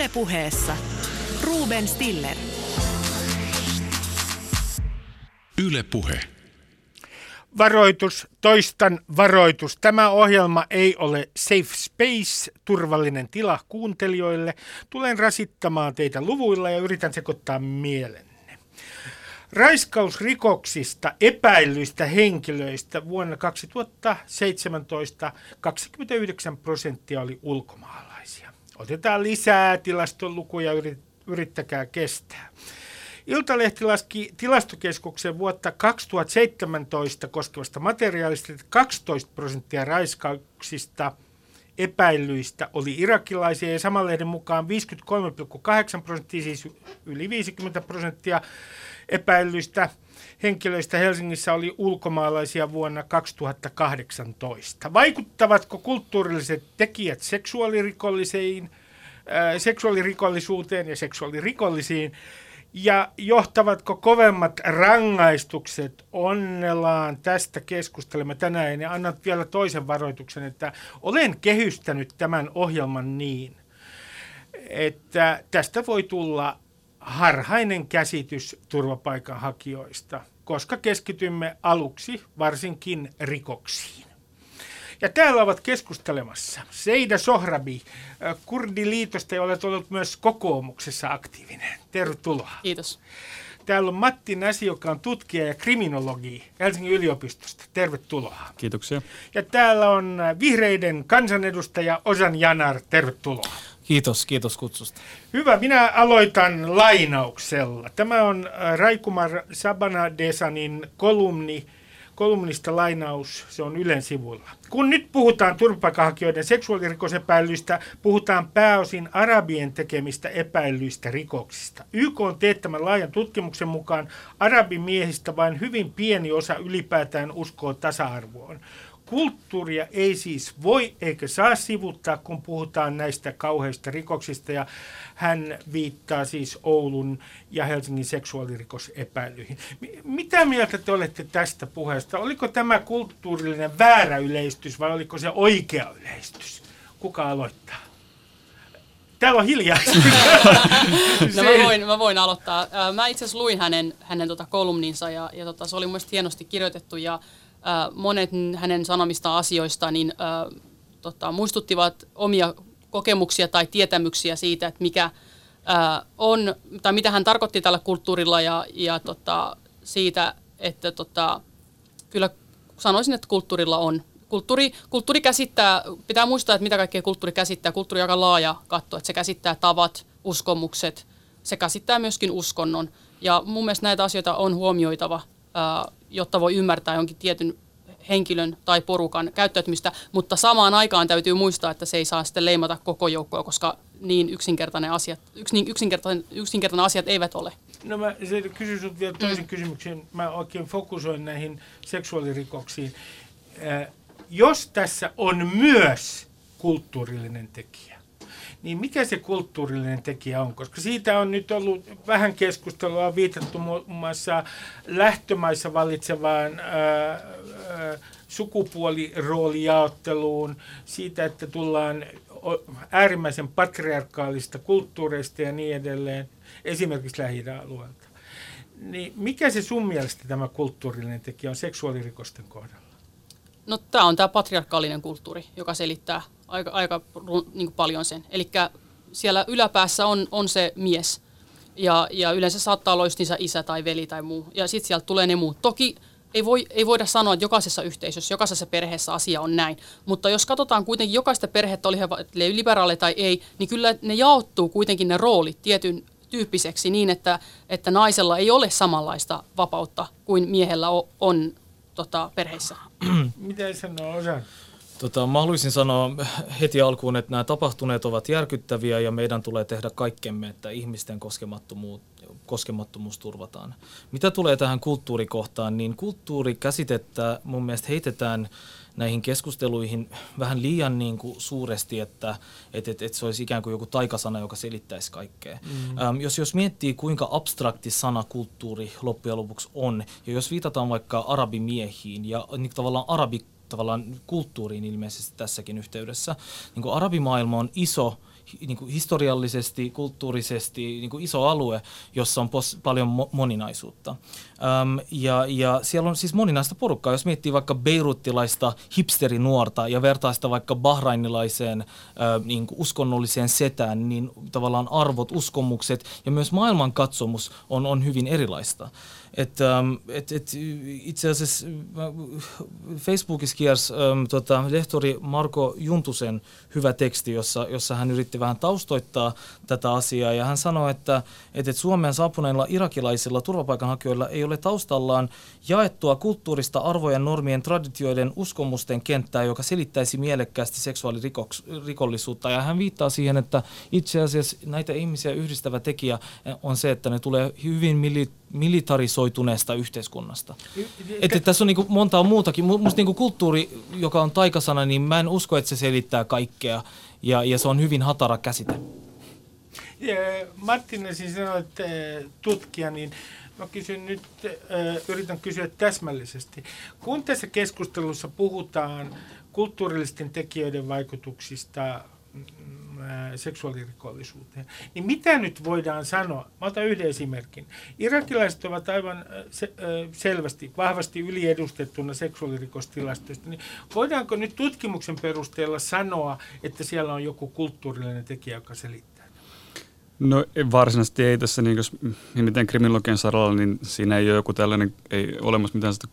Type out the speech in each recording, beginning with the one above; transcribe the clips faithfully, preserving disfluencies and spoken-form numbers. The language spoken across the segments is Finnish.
Yle Puheessa Ruben Stiller. Yle Puhe. Varoitus, toistan varoitus. Tämä ohjelma ei ole safe space, turvallinen tila kuuntelijoille. Tulen rasittamaan teitä luvuilla ja yritän sekoittaa mielenne. Raiskausrikoksista epäillyistä henkilöistä vuonna kaksituhattaseitsemäntoista kaksikymmentäyhdeksän prosenttia oli ulkomaalaisia. Otetaan lisää tilaston lukuja, yrittäkää kestää. Iltalehti laski Tilastokeskuksen vuotta kaksituhattaseitsemäntoista koskevasta materiaalista, että kaksitoista prosenttia raiskauksista epäillyistä oli irakilaisia ja saman lehden mukaan viisikymmentäkolme pilkku kahdeksan prosenttia, siis yli viisikymmentä prosenttia epäillyistä henkilöistä Helsingissä oli ulkomaalaisia vuonna kaksituhattakahdeksantoista. Vaikuttavatko kulttuurilliset tekijät seksuaalirikollisiin, äh, seksuaalirikollisuuteen ja seksuaalirikollisiin? Ja johtavatko kovemmat rangaistukset onnellaan? Tästä keskustelemme tänään ja annan vielä toisen varoituksen, että olen kehystänyt tämän ohjelman niin, että tästä voi tulla harhainen käsitys turvapaikanhakijoista, koska keskitymme aluksi varsinkin rikoksiin. Ja täällä ovat keskustelemassa Seida Sohrabi, Kurdiliitosta, ja olet ollut myös kokoomuksessa aktiivinen. Tervetuloa. Kiitos. Täällä on Matti Näsi, joka on tutkija ja kriminologi Helsingin yliopistosta. Tervetuloa. Kiitoksia. Ja täällä on vihreiden kansanedustaja Ozan Yanar. Tervetuloa. Kiitos, kiitos kutsusta. Hyvä, minä aloitan lainauksella. Tämä on Raikumar Sabanadesanin kolumni. Kolumnista lainaus, se on Ylen sivulla. Kun nyt puhutaan turvapaikanhakijoiden seksuaalirikosepäilyistä, puhutaan pääosin arabien tekemistä epäilyistä rikoksista. Y K on teettämän laajan tutkimuksen mukaan arabimiehistä vain hyvin pieni osa ylipäätään uskoo tasa-arvoon. Kulttuuria ei siis voi eikä saa sivuuttaa, kun puhutaan näistä kauheista rikoksista, ja hän viittaa siis Oulun ja Helsingin seksuaalirikosepäilyihin. Mitä mieltä te olette tästä puheesta? Oliko tämä kulttuurillinen väärä yleistys vai oliko se oikea yleistys? Kuka aloittaa? Täällä on hiljaista. No, mä, voin, mä voin aloittaa. Mä itse asiassa luin hänen, hänen tota kolumninsa ja, ja tota, se oli mun mielestä hienosti kirjoitettu ja monet hänen sanomista asioista niin, äh, tota, muistuttivat omia kokemuksia tai tietämyksiä siitä, että mikä äh, on, tai mitä hän tarkoitti tällä kulttuurilla ja, ja tota, siitä, että tota, kyllä sanoisin, että kulttuurilla on. Kulttuuri, kulttuuri käsittää, pitää muistaa, että mitä kaikkea kulttuuri käsittää. Kulttuuri on aika laaja katto, että se käsittää tavat, uskomukset, se käsittää myöskin uskonnon. Ja mun mielestä näitä asioita on huomioitava, äh, jotta voi ymmärtää jonkin tietyn henkilön tai porukan käyttäytymistä, mutta samaan aikaan täytyy muistaa, että se ei saa sitten leimata koko joukkoa, koska niin yksinkertainen asiat, yks, niin yksinkertainen, yksinkertainen asiat eivät ole. No mä kysyn sinut vielä toisen mm. kysymyksen. Mä oikein fokusoin näihin seksuaalirikoksiin. Äh, jos tässä on myös kulttuurillinen tekijä, niin mikä se kulttuurillinen tekijä on? Koska siitä on nyt ollut vähän keskustelua, viitattu muun muassa lähtömaissa vallitsevaan ää, ää, sukupuoliroolijaotteluun, siitä, että tullaan äärimmäisen patriarkaalista kulttuureista ja niin edelleen, esimerkiksi Lähi-alueelta. Niin mikä se sun mielestä tämä kulttuurillinen tekijä on seksuaalirikosten kohdalla? No tämä on tämä patriarkaalinen kulttuuri, joka selittää aika, aika niin paljon sen. Eli siellä yläpäässä on, on se mies ja, ja yleensä saattaa olla just isä tai veli tai muu. Ja sitten sieltä tulee ne muut. Toki ei, voi, ei voida sanoa, että jokaisessa yhteisössä, jokaisessa perheessä asia on näin. Mutta jos katsotaan kuitenkin jokaista perhettä, oli he liberaaleja tai ei, niin kyllä ne jaottuu kuitenkin ne roolit tietyn tyyppiseksi niin, että, että naisella ei ole samanlaista vapautta kuin miehellä on tota, perheissä. Mitä sanoo Ozan? Tota, mä haluaisin sanoa heti alkuun, että nämä tapahtuneet ovat järkyttäviä ja meidän tulee tehdä kaikkemme, että ihmisten koskemattomuus, koskemattomuus turvataan. Mitä tulee tähän kulttuurikohtaan, niin kulttuurikäsitettä mun mielestä heitetään näihin keskusteluihin vähän liian niin kuin suuresti, että et, et, et se olisi ikään kuin joku taikasana, joka selittäisi kaikkea. Mm-hmm. Äm, jos, jos miettii, kuinka abstrakti sana kulttuuri loppujen lopuksi on, ja jos viitataan vaikka arabimiehiin ja niin tavallaan arabi tavallaan kulttuuriin ilmeisesti tässäkin yhteydessä. Niin kuin arabimaailma on iso, niin kuin historiallisesti, kulttuurisesti niin kuin iso alue, jossa on pos, paljon mo, moninaisuutta. Äm, ja, ja siellä on siis moninaista porukkaa. Jos miettii vaikka beiruttilaista hipsterinuorta ja vertaa sitä vaikka bahrainilaiseen äh, niin kuin uskonnolliseen setään, niin tavallaan arvot, uskomukset ja myös maailmankatsomus on, on hyvin erilaista. Et, ähm, et, et, itse asiassa Facebookissa kiersi ähm, tota, lehtori Marko Juntusen hyvä teksti, jossa, jossa hän yritti vähän taustoittaa tätä asiaa. Ja hän sanoi, että, että Suomeen saapuneilla irakilaisilla turvapaikanhakijoilla ei ole taustallaan jaettua kulttuurista arvojen, normien, traditioiden, uskomusten kenttää, joka selittäisi mielekkäästi seksuaalirikollisuutta. Ja hän viittaa siihen, että itse asiassa näitä ihmisiä yhdistävä tekijä on se, että ne tulee hyvin milit. militarisoituneesta yhteiskunnasta. Että et tässä on niinku montaa muutakin. Musta niinku kulttuuri, joka on taikasana, niin mä en usko, että se selittää kaikkea. Ja, ja se on hyvin hatara käsite. Martin Näsi sanoi, että tutkija, niin mä kysyn nyt, yritän kysyä täsmällisesti. Kun tässä keskustelussa puhutaan kulttuurillisten tekijöiden vaikutuksista seksuaalirikollisuuteen, niin mitä nyt voidaan sanoa? Mä otan yhden esimerkin. Irakilaiset ovat aivan se, selvästi, vahvasti yliedustettuna seksuaalirikostilastoista. Niin voidaanko nyt tutkimuksen perusteella sanoa, että siellä on joku kulttuurillinen tekijä, joka selittää? No varsinaisesti ei tässä, niin jos miten kriminologian saralla, niin siinä ei ole joku tällainen, ei olemassa mitään sitä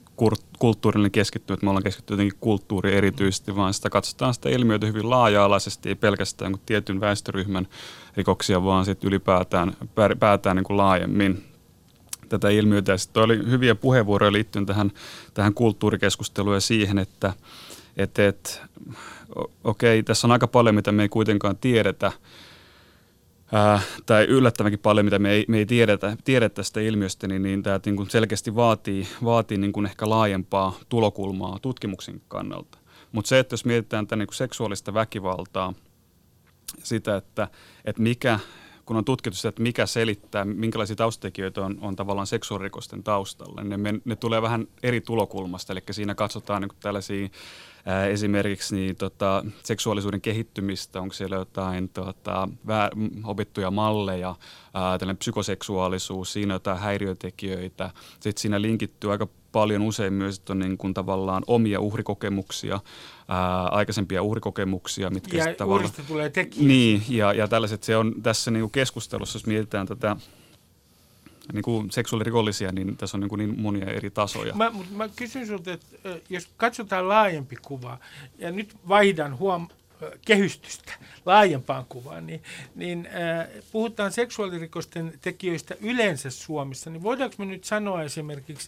kulttuurillinen keskittyy, että me ollaan keskittynyt jotenkin kulttuuriin erityisesti, vaan sitä katsotaan sitä ilmiötä hyvin laaja-alaisesti, ei pelkästään kuin tietyn väestöryhmän rikoksia, vaan sitten ylipäätään päätään niin kuin laajemmin tätä ilmiötä. Ja sitten oli hyviä puheenvuoroja liittyen tähän, tähän kulttuurikeskusteluun ja siihen, että et, et, okei, okay, tässä on aika paljon, mitä me ei kuitenkaan tiedetä, Äh, tai yllättävänkin paljon, mitä me ei, me ei tiedetä, tiedetä tästä ilmiöstä, niin, niin tämä niin selkeästi vaatii, vaatii niin kuin ehkä laajempaa tulokulmaa tutkimuksen kannalta. Mutta se, että jos mietitään tämän niin kuin seksuaalista väkivaltaa, sitä, että, että mikä, kun on tutkittu sitä, että mikä selittää, minkälaisia taustatekijöitä on, on tavallaan seksuaalirikosten taustalla, niin ne, ne tulee vähän eri tulokulmasta, eli siinä katsotaan niin kuin tällaisia esimerkiksi niin, tota, seksuaalisuuden kehittymistä, onko siellä jotain tota, opittuja malleja, ää, tällainen psykoseksuaalisuus, siinä jotain häiriötekijöitä. Sitten siinä linkittyy aika paljon usein myös on niin kuin tavallaan omia uhrikokemuksia, ää, aikaisempia uhrikokemuksia. Mitkä ja uhrista tulee tekijä. Niin, ja, ja tällaiset se on tässä niin kuin keskustelussa, jos mietitään tätä niin kuin seksuaalirikollisia, niin tässä on niin, kuin niin monia eri tasoja. Mä, mä kysyn sinulta, että jos katsotaan laajempi kuva, ja nyt vaihdan huom- kehystystä laajempaan kuvaan, niin, niin äh, puhutaan seksuaalirikosten tekijöistä yleensä Suomessa, niin voidaanko me nyt sanoa esimerkiksi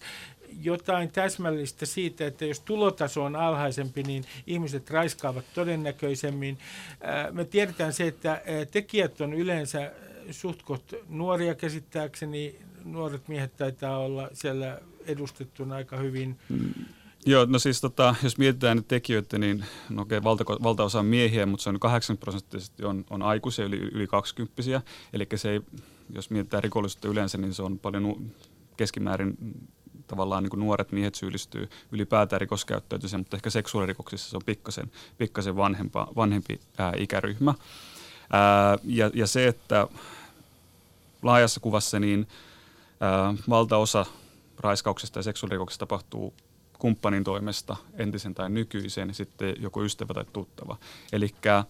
jotain täsmällistä siitä, että jos tulotaso on alhaisempi, niin ihmiset raiskaavat todennäköisemmin. Äh, me tiedetään se, että äh, tekijät on yleensä suhtkoht nuoria käsittääkseni, nuoret miehet taitaa olla siellä edustettuna aika hyvin. Mm, joo, no siis tota, jos mietitään nyt tekijöitä, niin no okei, valta, valtaosa on miehiä, mutta se on kahdeksankymmentä prosenttisesti on, on aikuisia yli, yli kaksikymppisiä. Eli se ei, jos mietitään rikollisuutta yleensä, niin se on paljon nu- keskimäärin tavallaan niin kuin nuoret miehet syyllistyy ylipäätään rikoskäyttäytymiseen, mutta ehkä seksuaalirikoksissa se on pikkasen, pikkasen vanhempa, vanhempi ää, ikäryhmä. Ää, ja, ja se, että laajassa kuvassa niin ää, valtaosa raiskauksista ja seksuaalirikoksista tapahtuu kumppanin toimesta, entisen tai nykyisen, sitten joko ystävä tai tuttava. Elikkä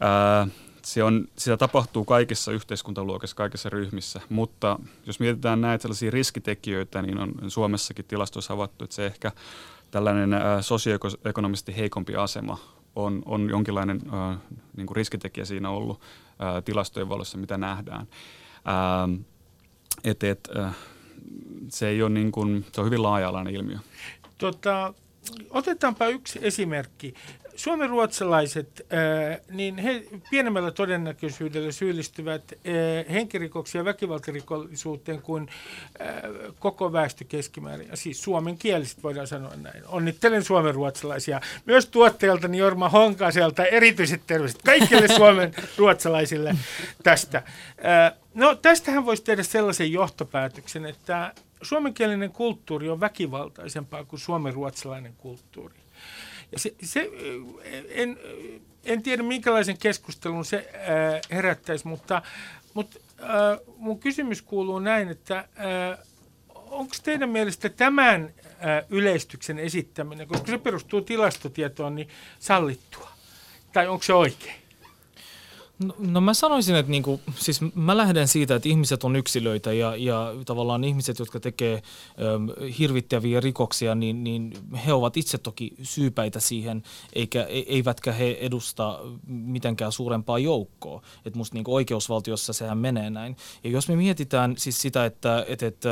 ää, se on, sitä tapahtuu kaikissa yhteiskuntaluokissa, kaikissa ryhmissä, mutta jos mietitään näitä sellaisia riskitekijöitä, niin on Suomessakin tilastoissa havaittu, että se ehkä tällainen ää, sosioekonomisesti heikompi asema on, on jonkinlainen äh, niin kuin riskitekijä siinä ollut äh, tilastojen valossa, mitä nähdään. Ähm, et, et, äh, se, ei ole niin kuin, se on hyvin laaja-alainen ilmiö. Tota, otetaanpa yksi esimerkki. Suomenruotsalaiset, äh, niin he pienemmällä todennäköisyydellä syyllistyvät äh, henkirikoksiin ja väkivaltarikollisuuteen kuin äh, koko väestö keskimäärin. Siis suomenkieliset voidaan sanoa näin. Onnittelen suomenruotsalaisia. Myös tuottajaltani Jorma Honkaselta erityiset terveiset kaikille suomenruotsalaisille tästä. Äh, no tästähän voisi tehdä sellaisen johtopäätöksen, että suomenkielinen kulttuuri on väkivaltaisempaa kuin suomenruotsalainen kulttuuri. Ja se, se, en, en tiedä, minkälaisen keskustelun se äh, herättäisi, mutta, mutta äh, mun kysymys kuuluu näin, että äh, onko teidän mielestä tämän äh, yleistyksen esittäminen, koska se perustuu tilastotietoon, niin sallittua? Tai onko se oikein? No, no mä sanoisin, että niinku, siis mä lähden siitä, että ihmiset on yksilöitä ja, ja tavallaan ihmiset, jotka tekee ö, hirvittäviä rikoksia, niin, niin he ovat itse toki syypäitä siihen, eikä, e, eivätkä he edusta mitenkään suurempaa joukkoa. Että musta niinku oikeusvaltiossa sehän menee näin. Ja jos me mietitään siis sitä, että et, et,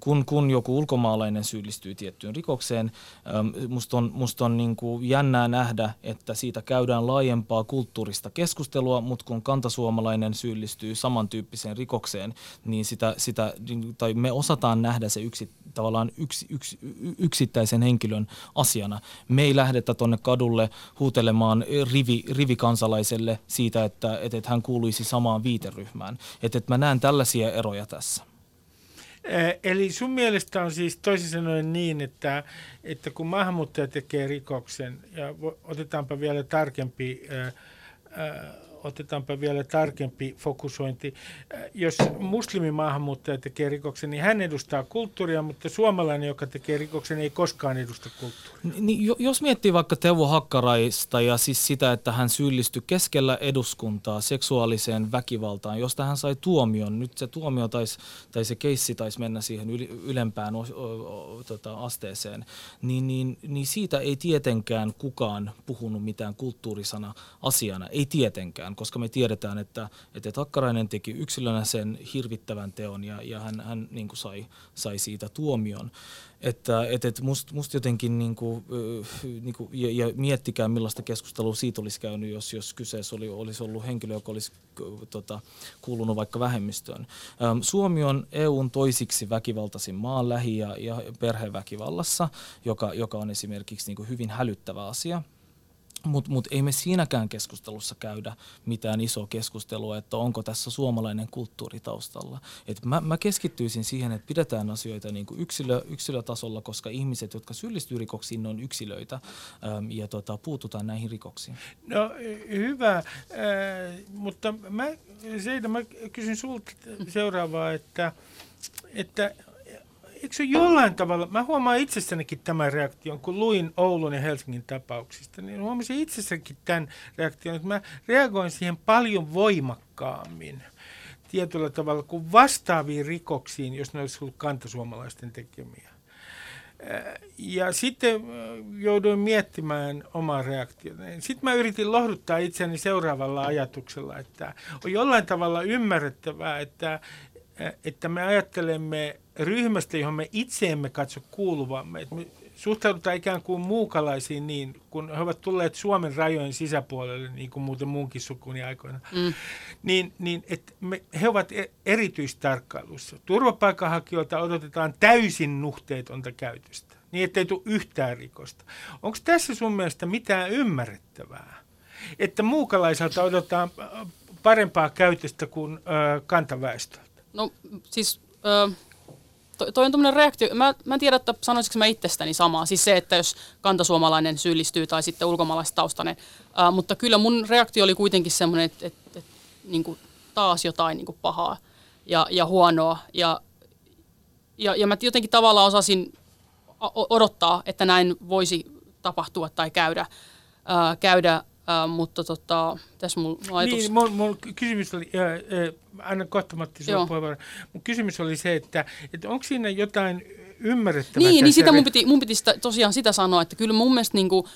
kun, kun joku ulkomaalainen syyllistyy tiettyyn rikokseen, ö, musta on, musta on niinku jännää nähdä, että siitä käydään laajempaa kulttuurista keskustelua, mutta kun kantasuomalainen syyllistyy samantyyppiseen rikokseen, niin sitä, sitä, tai me osataan nähdä se yksi, tavallaan yksi, yksi, yksittäisen henkilön asiana. Me ei lähdetä tuonne kadulle huutelemaan rivi, rivikansalaiselle siitä, että et, et hän kuuluisi samaan viiteryhmään. Et, et mä näen tällaisia eroja tässä. Eli sun mielestä on siis toisin sanoen niin, että, että kun maahanmuuttaja tekee rikoksen, ja otetaanpa vielä tarkempi Otetaanpa vielä tarkempi fokusointi. Jos muslimimaahanmuuttaja tekee rikoksen, niin hän edustaa kulttuuria, mutta suomalainen, joka tekee rikoksen, ei koskaan edusta kulttuuria. Niin, jos miettii vaikka Teuvo Hakkaraista ja siis sitä, että hän syyllistyi keskellä eduskuntaa seksuaaliseen väkivaltaan, josta hän sai tuomion. Nyt se tuomio taisi, tai se keissi taisi mennä siihen ylempään asteeseen. Niin, niin, niin siitä ei tietenkään kukaan puhunut mitään kulttuurisana asiana. Ei tietenkään. Koska me tiedetään, että, että Hakkarainen teki yksilönä sen hirvittävän teon ja, ja hän, hän niin kuin sai, sai siitä tuomion. Että et, et must, must jotenkin, niin kuin, niin kuin, ja, ja miettikää millaista keskustelua siitä olisi käynyt, jos, jos kyseessä oli, olisi ollut henkilö, joka olisi tota, kuulunut vaikka vähemmistöön. Ähm, Suomi on E U:n toisiksi väkivaltaisin maa lähi- ja, ja perheväkivallassa, joka, joka on esimerkiksi niin kuin hyvin hälyttävä asia. Mutta mut ei me siinäkään keskustelussa käydä mitään isoa keskustelua, että onko tässä suomalainen kulttuuri taustalla. Et mä, mä keskittyisin siihen, että pidetään asioita niinku yksilö, yksilötasolla, koska ihmiset, jotka syyllistyy rikoksiin, ne on yksilöitä äm, ja tota, puututaan näihin rikoksiin. No hyvä, äh, mutta mä, Seida, mä kysyn sulta seuraavaa, että... että eikö se jollain tavalla, mä huomaan itsessänikin tämän reaktion, kun luin Oulun ja Helsingin tapauksista, niin huomasin itsessänikin tämän reaktion, että mä reagoin siihen paljon voimakkaammin tietyllä tavalla kuin vastaaviin rikoksiin, jos ne olisi ollut kantasuomalaisten tekemiä. Ja sitten jouduin miettimään omaa reaktiota. Sitten mä yritin lohduttaa itseäni seuraavalla ajatuksella, että on jollain tavalla ymmärrettävää, että että me ajattelemme ryhmästä, johon me itse emme katso kuuluvamme. Että me suhtaudutaan ikään kuin muukalaisiin niin, kun he ovat tulleet Suomen rajojen sisäpuolelle, niin kuin muuten muunkin sukuni aikoina. Mm. Niin, niin että me, he ovat erityistarkkailussa. Turvapaikanhakijoilta odotetaan täysin nuhteetonta käytöstä, niin ettei tule yhtään rikosta. Onko tässä sun mielestä mitään ymmärrettävää, että muukalaiselta odotetaan parempaa käytöstä kuin ö, kantaväestö? No siis öö, toi, toi on tommoinen reaktio, mä, mä en tiedä, että sanoisinko mä itsestäni samaa, siis se, että jos kantasuomalainen syyllistyy tai sitten ulkomaalaistaustainen, öö, mutta kyllä mun reaktio oli kuitenkin semmoinen, että et, et, niinku, taas jotain niinku, pahaa ja, ja huonoa ja, ja, ja mä jotenkin tavallaan osasin odottaa, että näin voisi tapahtua tai käydä, öö, käydä Äh, mutta tota, tässä mun ajatus... Niin, mun, mun kysymys oli, äh, äh, anna kohta Matti sinua puheenvuoron, mun kysymys oli se, että et onko siinä jotain ymmärrettävää? Niin, niin sitä mun piti, mun piti sitä, tosiaan sitä sanoa, että kyllä mun mielestä niinku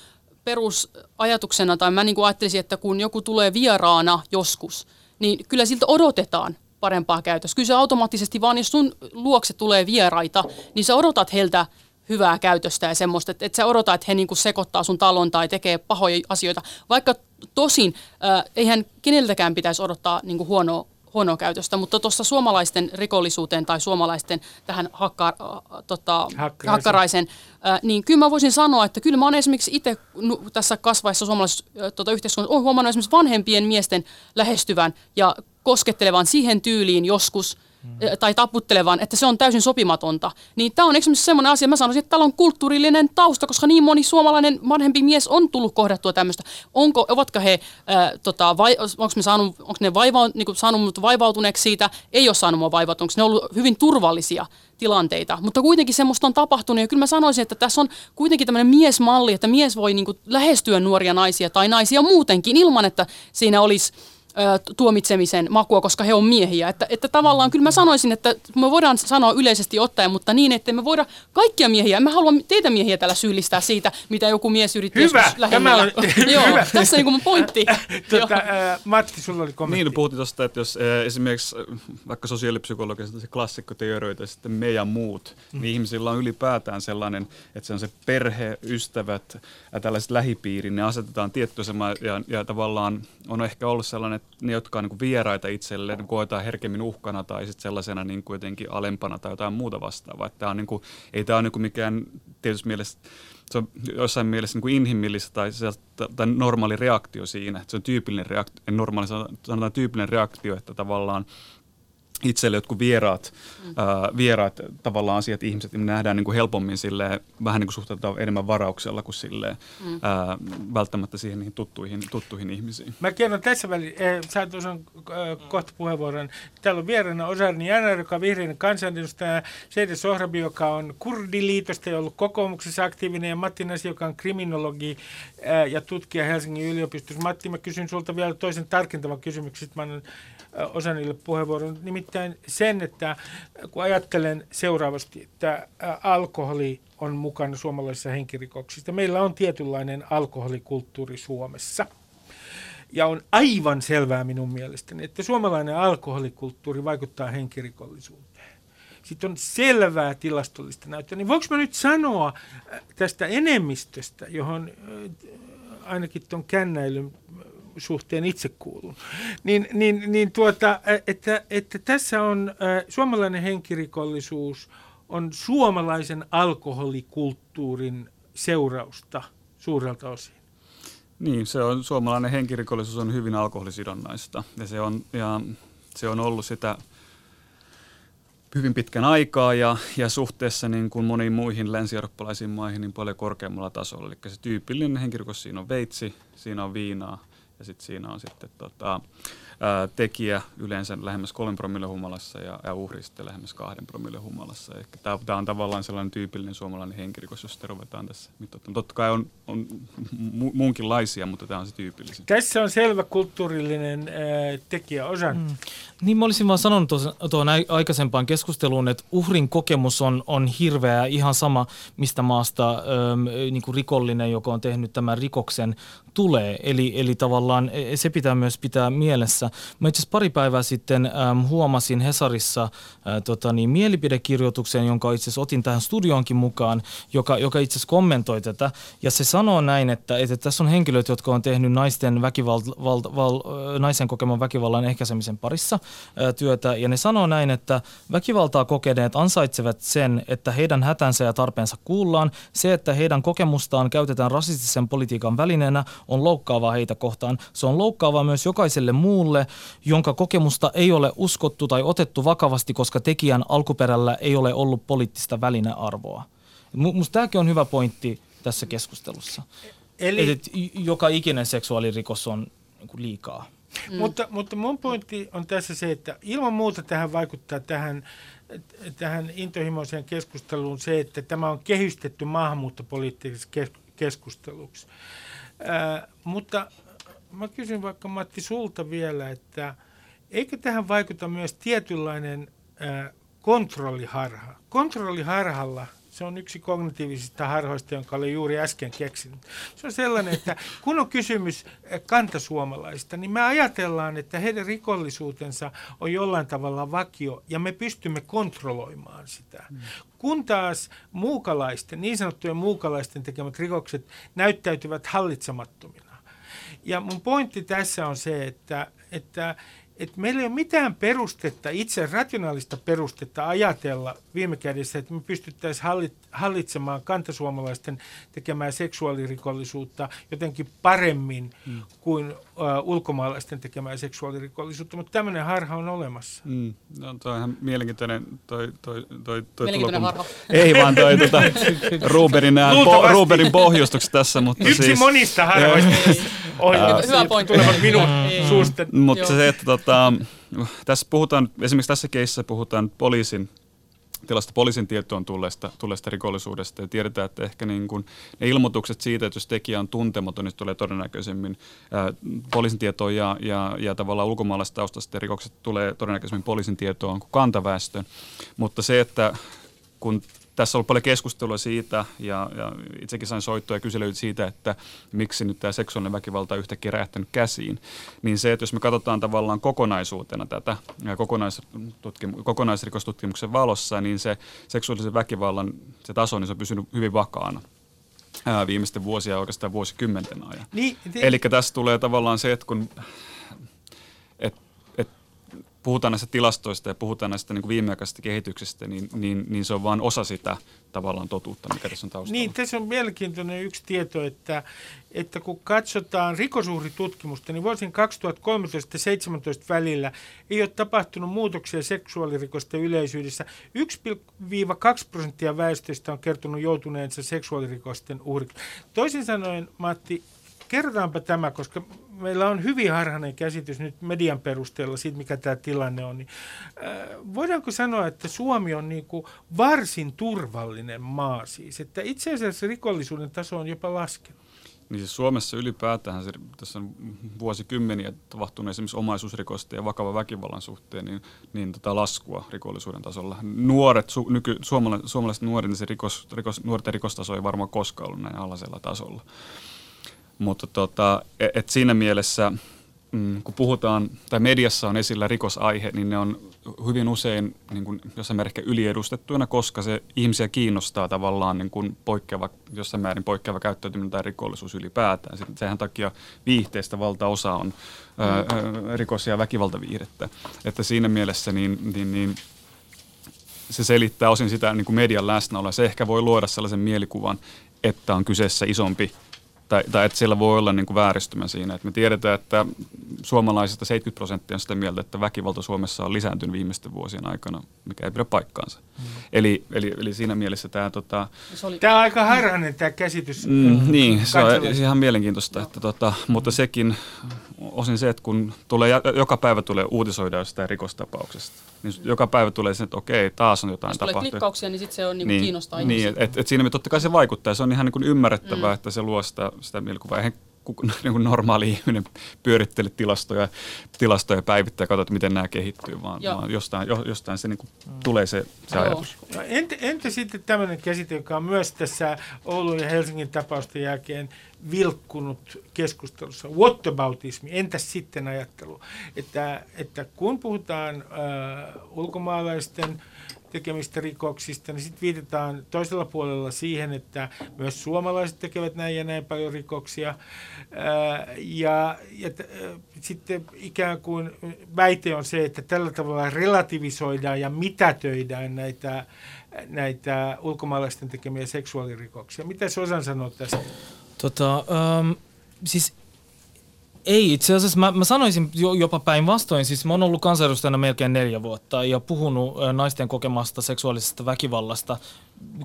perusajatuksena, tai mä niinku ajattelisin, että kun joku tulee vieraana joskus, niin kyllä siltä odotetaan parempaa käytöstä. Kyllä se automaattisesti vaan, jos sun luokse tulee vieraita, niin sä odotat heiltä hyvää käytöstä ja semmoista, että et sä odota, että he niinku sekoittaa sun talon tai tekee pahoja asioita, vaikka tosin äh, eihän keneltäkään pitäisi odottaa niinku huonoa, huonoa käytöstä, mutta tuossa suomalaisten rikollisuuteen tai suomalaisten tähän hakka, äh, tota, Hakkaraisen, äh, niin kyllä mä voisin sanoa, että kyllä mä oon esimerkiksi itse nu, tässä kasvaessa suomalaisessa äh, tota, yhteiskunnassa oon huomannut esimerkiksi vanhempien miesten lähestyvän ja koskettelevan siihen tyyliin joskus, mm. tai taputtelevan, että se on täysin sopimatonta. Niin tämä on esimerkiksi semmoinen asia, mä sanoisin, että täällä on kulttuurillinen tausta, koska niin moni suomalainen vanhempi mies on tullut kohdattua tämmöistä. Onko, ovatko he, äh, tota, vai, onko me saanut, onko ne vaiva, niin kuin saanut mut vaivautuneeksi siitä, ei ole saanut mua vaivautuneeksi, ne on ollut hyvin turvallisia tilanteita, mutta kuitenkin semmoista on tapahtunut, ja kyllä mä sanoisin, että tässä on kuitenkin tämmöinen miesmalli, että mies voi niin kuin lähestyä nuoria naisia tai naisia muutenkin ilman, että siinä olisi tuomitsemisen makua, koska he on miehiä. Että, että tavallaan kyllä mä sanoisin, että me voidaan sanoa yleisesti ottaen, mutta niin, että me voidaan kaikkia miehiä. Mä haluan teitä miehiä täällä syyllistää siitä, mitä joku mies yrittää lähemmellä. Hyvä, tämä on. Joo, hyvä. Tässä on mun pointti. Tuota, äh, Matti, sulla oli kommentti. Niin, puhuttiin tuosta, että jos äh, esimerkiksi vaikka sosiaalipsykologisesta se klassikkoteorioita ja sitten me ja muut, mm. niin ihmisillä on ylipäätään sellainen, että se on se perhe, ystävät ja tällaiset lähipiirin, ne asetetaan tiettyä ja, ja tavallaan on ehkä ollut sellainen, ne, jotka on niin kuin vieraita itselleen, koetaan herkemmin uhkana tai sitten sellaisena niin kuin jotenkin alempana tai jotain muuta vastaavaa. Että tämä on niin kuin, ei tämä ole niin kuin mikään tietysti mielessä, se on jossain mielessä niin kuin inhimillistä tai, tai normaali reaktio siinä. Että se on tyypillinen reaktio, normaali sanotaan tyypillinen reaktio, että tavallaan itselle jotkut vieraat, mm. ää, vieraat tavallaan asiat, ihmiset, me nähdään niin kuin helpommin silleen, vähän niin kuin suhtautetaan enemmän varauksella kuin silleen, mm. ää, välttämättä siihen niihin tuttuihin, tuttuihin ihmisiin. Mä kerron tässä välissä, eh, sä oot osan äh, kohta puheenvuoron. Täällä on vieraana Ozan Yanar, joka on vihreän kansanedustaja, Seida Sohrabi, joka on Kurdiliitosta ja ollut kokoomuksessa aktiivinen, ja Matti Näsi, joka on kriminologi äh, ja tutkija Helsingin yliopistossa. Matti, mä kysyn sulta vielä toisen tarkentavan kysymyksen, mä annan äh, Ozanille puheenvuoron. Nimittäin sen, että kun ajattelen seuraavasti, että alkoholi on mukana suomalaisissa henkirikoksissa. Meillä on tietynlainen alkoholikulttuuri Suomessa. Ja on aivan selvää minun mielestäni, että suomalainen alkoholikulttuuri vaikuttaa henkirikollisuuteen. Sitten on selvää tilastollista näyttöä. Niin voinko mä nyt sanoa tästä enemmistöstä, johon ainakin tuon kännäilyn suhteen itse kuulun, niin, niin, niin tuota, että, että tässä on suomalainen henkirikollisuus on suomalaisen alkoholikulttuurin seurausta suurelta osin. Niin, se on, suomalainen henkirikollisuus on hyvin alkoholisidonnaista, ja se on, ja se on ollut sitä hyvin pitkän aikaa ja, ja suhteessa niin kuin moniin muihin länsi-eurooppalaisiin maihin niin paljon korkeammalla tasolla. Eli se tyypillinen henkirikos, siinä on veitsi, siinä on viinaa, ja sitten siinä on sitten tota, ää, tekijä yleensä lähemmäs kolmen promille humalassa ja, ja uhri sitten lähemmäs kahden promille humalassa. Tämä on tavallaan sellainen tyypillinen suomalainen henkirikos, jos sitä ruvetaan tässä mitoittamaan. Totta kai on, on mu- muunkinlaisia, mutta tämä on se tyypillisin. Tässä on selvä kulttuurillinen ää, tekijä osa. Mm. Niin mä olisin vaan sanonut tuohon aikaisempaan keskusteluun, että uhrin kokemus on, on hirveä, ihan sama mistä maasta äm, niin kuin rikollinen, joka on tehnyt tämän rikoksen, tulee. Eli, eli tavallaan se pitää myös pitää mielessä. Mä itse asiassa pari päivää sitten äm, huomasin Hesarissa ä, tota niin, mielipidekirjoituksen, jonka itse asiassa otin tähän studioonkin mukaan, joka, joka itse asiassa kommentoi tätä. Ja se sanoo näin, että, että tässä on henkilöt, jotka on tehnyt naisten, väkival- val- val- naisen kokeman väkivallan ehkäisemisen parissa ä, työtä. Ja ne sanoo näin, että väkivaltaa kokeneet ansaitsevat sen, että heidän hätänsä ja tarpeensa kuullaan. Se, että heidän kokemustaan käytetään rasistisen politiikan välineenä, on loukkaavaa heitä kohtaan. Se on loukkaavaa myös jokaiselle muulle, jonka kokemusta ei ole uskottu tai otettu vakavasti, koska tekijän alkuperällä ei ole ollut poliittista välinearvoa. Minusta tämäkin on hyvä pointti tässä keskustelussa. Eli et, et joka ikinen seksuaalirikos on liikaa. Mm. Mutta, mutta mun pointti on tässä se, että ilman muuta tähän vaikuttaa tähän, tähän intohimoiseen keskusteluun se, että tämä on kehystetty maahanmuuttopoliittiseksi keskusteluksi. Äh, mutta... Mä kysyn vaikka Matti sulta vielä, että eikö tähän vaikuta myös tietynlainen ää, kontrolliharha? Kontrolliharhalla, se on yksi kognitiivisista harhoista, jonka olen juuri äsken keksinyt. Se on sellainen, että kun on kysymys kantasuomalaisista, niin me ajatellaan, että heidän rikollisuutensa on jollain tavalla vakio ja me pystymme kontrolloimaan sitä. Mm. Kun taas muukalaisten, niin sanottujen muukalaisten tekemät rikokset näyttäytyvät hallitsemattomina. Ja mun pointti tässä on se, että, että, että meillä ei ole mitään perustetta, itse rationaalista perustetta ajatella viime kädessä, että me pystyttäisiin hallit, hallitsemaan kantasuomalaisten tekemää seksuaalirikollisuutta jotenkin paremmin hmm. kuin ö, ulkomaalaisten tekemään seksuaalirikollisuutta, mutta tämmöinen harha on olemassa. Mm. No, tuo on ihan mielenkiintoinen toi, toi, toi, toi mielenkiintoinen tulo, kun... Ei vaan toi tuota, Rubenin, po, Rubenin pohjustuksessa tässä, mutta yksi siis... monista harhoista ohjelmista tulevat minun suusten. Mutta se, että tota, tässä puhutaan, esimerkiksi tässä keississä puhutaan poliisin, tilasta poliisin tietoon tulleesta, tulleesta rikollisuudesta ja tiedetään, että ehkä niin kuin ne ilmoitukset siitä, että jos tekijä on tuntematon, niin se tulee todennäköisemmin ää, poliisin tietoon ja, ja, ja tavallaan ulkomaalaisesta taustasta rikokset tulee todennäköisemmin poliisin tietoon kuin kantaväestön. Mutta se, että kun tässä on ollut paljon keskustelua siitä ja, ja itsekin sain soittoja ja kyselyitä siitä, että miksi nyt tämä seksuaalinen väkivalta on yhtäkkiä räjähtänyt käsiin, niin se, että jos me katsotaan tavallaan kokonaisuutena tätä kokonaistutkimu- kokonaisrikostutkimuksen valossa, niin se seksuaalisen väkivallan se taso niin se on pysynyt hyvin vakaana ää, viimeisten vuosien ja oikeastaan vuosikymmenten ajan. Niin, te... Eli tässä tulee tavallaan se, että kun... puhutaan näistä tilastoista ja puhutaan näistä niin kuin viimeaikaisista kehityksistä, niin, niin, niin se on vain osa sitä tavallaan totuutta, mikä tässä on taustalla. Niin, tässä on mielenkiintoinen yksi tieto, että, että kun katsotaan rikosuhritutkimusta, niin vuosien kaksituhattakolmetoista ja seitsemäntoista välillä ei ole tapahtunut muutoksia seksuaalirikosten yleisyydessä. yksi–kaksi prosenttia väestöstä on kertonut joutuneensa seksuaalirikosten uhriksi. Toisin sanoen, Matti, kerrotaanpa tämä, koska meillä on hyvin harhainen käsitys nyt median perusteella siitä, mikä tämä tilanne on. Niin, äh, voidaanko sanoa, että Suomi on niin kuin varsin turvallinen maa siis, että itse asiassa rikollisuuden taso on jopa laskenut? Niin siis Suomessa ylipäätään, se, tässä on vuosikymmeniä tapahtunut esimerkiksi omaisuusrikosten ja vakavan väkivallan suhteen, niin, niin tota laskua rikollisuuden tasolla. Nuoret, su, nyky, suomalaiset, suomalaiset nuoret, niin se rikos, rikos, nuorten rikostaso ei varmaan koskaan ollut näin alhaisella tasolla. Mutta tota, et siinä mielessä, kun puhutaan, tai mediassa on esillä rikosaihe, niin ne on hyvin usein niin kuin jossain määrin ehkä yliedustettuina, koska se ihmisiä kiinnostaa tavallaan niin kuin poikkeava, jossain määrin poikkeava käyttäytyminen tai rikollisuus ylipäätään. Sehän takia viihteistä valtaosa on ää, rikos- ja väkivaltaviihdettä. Että siinä mielessä niin... niin, niin se selittää osin sitä niin kuin median läsnäoloa. Se ehkä voi luoda sellaisen mielikuvan, että on kyseessä isompi Tai, tai että siellä voi olla niin kuin vääristymä siinä. Et me tiedetään, että suomalaisista seitsemänkymmentä prosenttia on sitä mieltä, että väkivalta Suomessa on lisääntynyt viimeisten vuosien aikana, mikä ei pidä paikkaansa. Mm. Eli, eli, eli siinä mielessä tämä... Tota... Oli... Tämä on aika harhainen tämä käsitys. Mm, niin, se on ihan mielenkiintoista. No. Että, tota, mutta sekin osin se, että kun tulee, joka päivä tulee uutisoida jostain rikostapauksesta, niin joka päivä tulee sen, että okei, taas on jotain tapahtunut. Jos tulee klikkauksia, niin sitten se on niin niin, kiinnostaa ihmisiä. Niin, että et siinä totta kai se vaikuttaa. Se on ihan niin ymmärrettävää, mm. että se luo sitä, sitä mielikuvaa. Eihän niin normaali ihminen pyörittele tilastoja, tilastoja päivittää ja katso, että miten nämä kehittyy, vaan, vaan jostain, jostain se niin mm. tulee se, se ajatus. No, entä, entä sitten tämmöinen käsite, joka on myös tässä Oulun ja Helsingin tapausten jälkeen vilkkunut keskustelussa, whataboutismi, entäs sitten ajattelu, että, että kun puhutaan äh, ulkomaalaisten tekemistä rikoksista, niin sitten viitataan toisella puolella siihen, että myös suomalaiset tekevät näin ja näin paljon rikoksia, ää, ja, ja t- sitten ikään kuin väite on se, että tällä tavalla relativisoidaan ja mitätöidään näitä, näitä ulkomaalaisten tekemiä seksuaalirikoksia. Mitä Ozan sanoo tästä? Tota, um, siis ei, itse asiassa mä, mä sanoisin jopa päinvastoin. Siis mä oon ollut kansanedustajana melkein neljä vuotta ja puhunut naisten kokemasta seksuaalisesta väkivallasta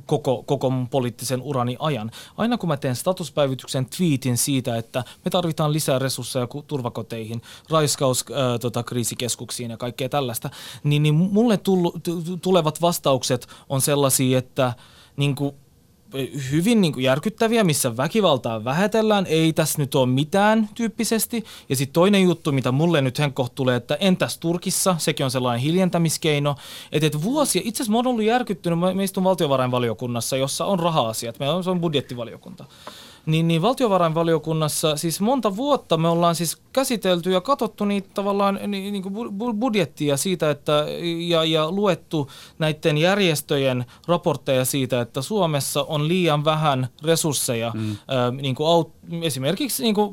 koko, koko mun poliittisen urani ajan. Aina kun mä teen statuspäivityksen twiitin siitä, että me tarvitaan lisää resursseja turvakoteihin, raiskauskriisikeskuksiin tota, ja kaikkea tällaista, niin, niin mulle tullu, tulevat vastaukset on sellaisia, että niinku... hyvin niin kuin järkyttäviä, missä väkivaltaa vähätellään, ei tässä nyt ole mitään tyyppisesti. Ja sitten toinen juttu, mitä mulle nyt henkkoht tulee, että entäs Turkissa, sekin on sellainen hiljentämiskeino. Että et vuosia, itse asiassa mä oon ollut järkyttynyt, mä istun valtiovarainvaliokunnassa, jossa on raha-asiat, meillä on, se on budjettivaliokunta. Niin, niin valtiovarainvaliokunnassa siis monta vuotta me ollaan siis käsitelty ja katsottu niitä tavallaan niin, niin kuin budjettia siitä, että ja, ja luettu näiden järjestöjen raportteja siitä, että Suomessa on liian vähän resursseja mm. ää, niin kuin aut, esimerkiksi niin kuin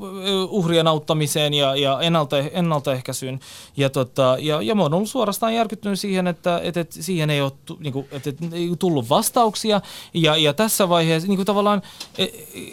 uhrien auttamiseen ja, ja ennalta, ennaltaehkäisyyn. Ja, tota, ja, ja mä oon ollut suorastaan järkyttynyt siihen, että et, et siihen ei ole niin kuin, et, et, tullut vastauksia. Ja, ja tässä vaiheessa niin kuin tavallaan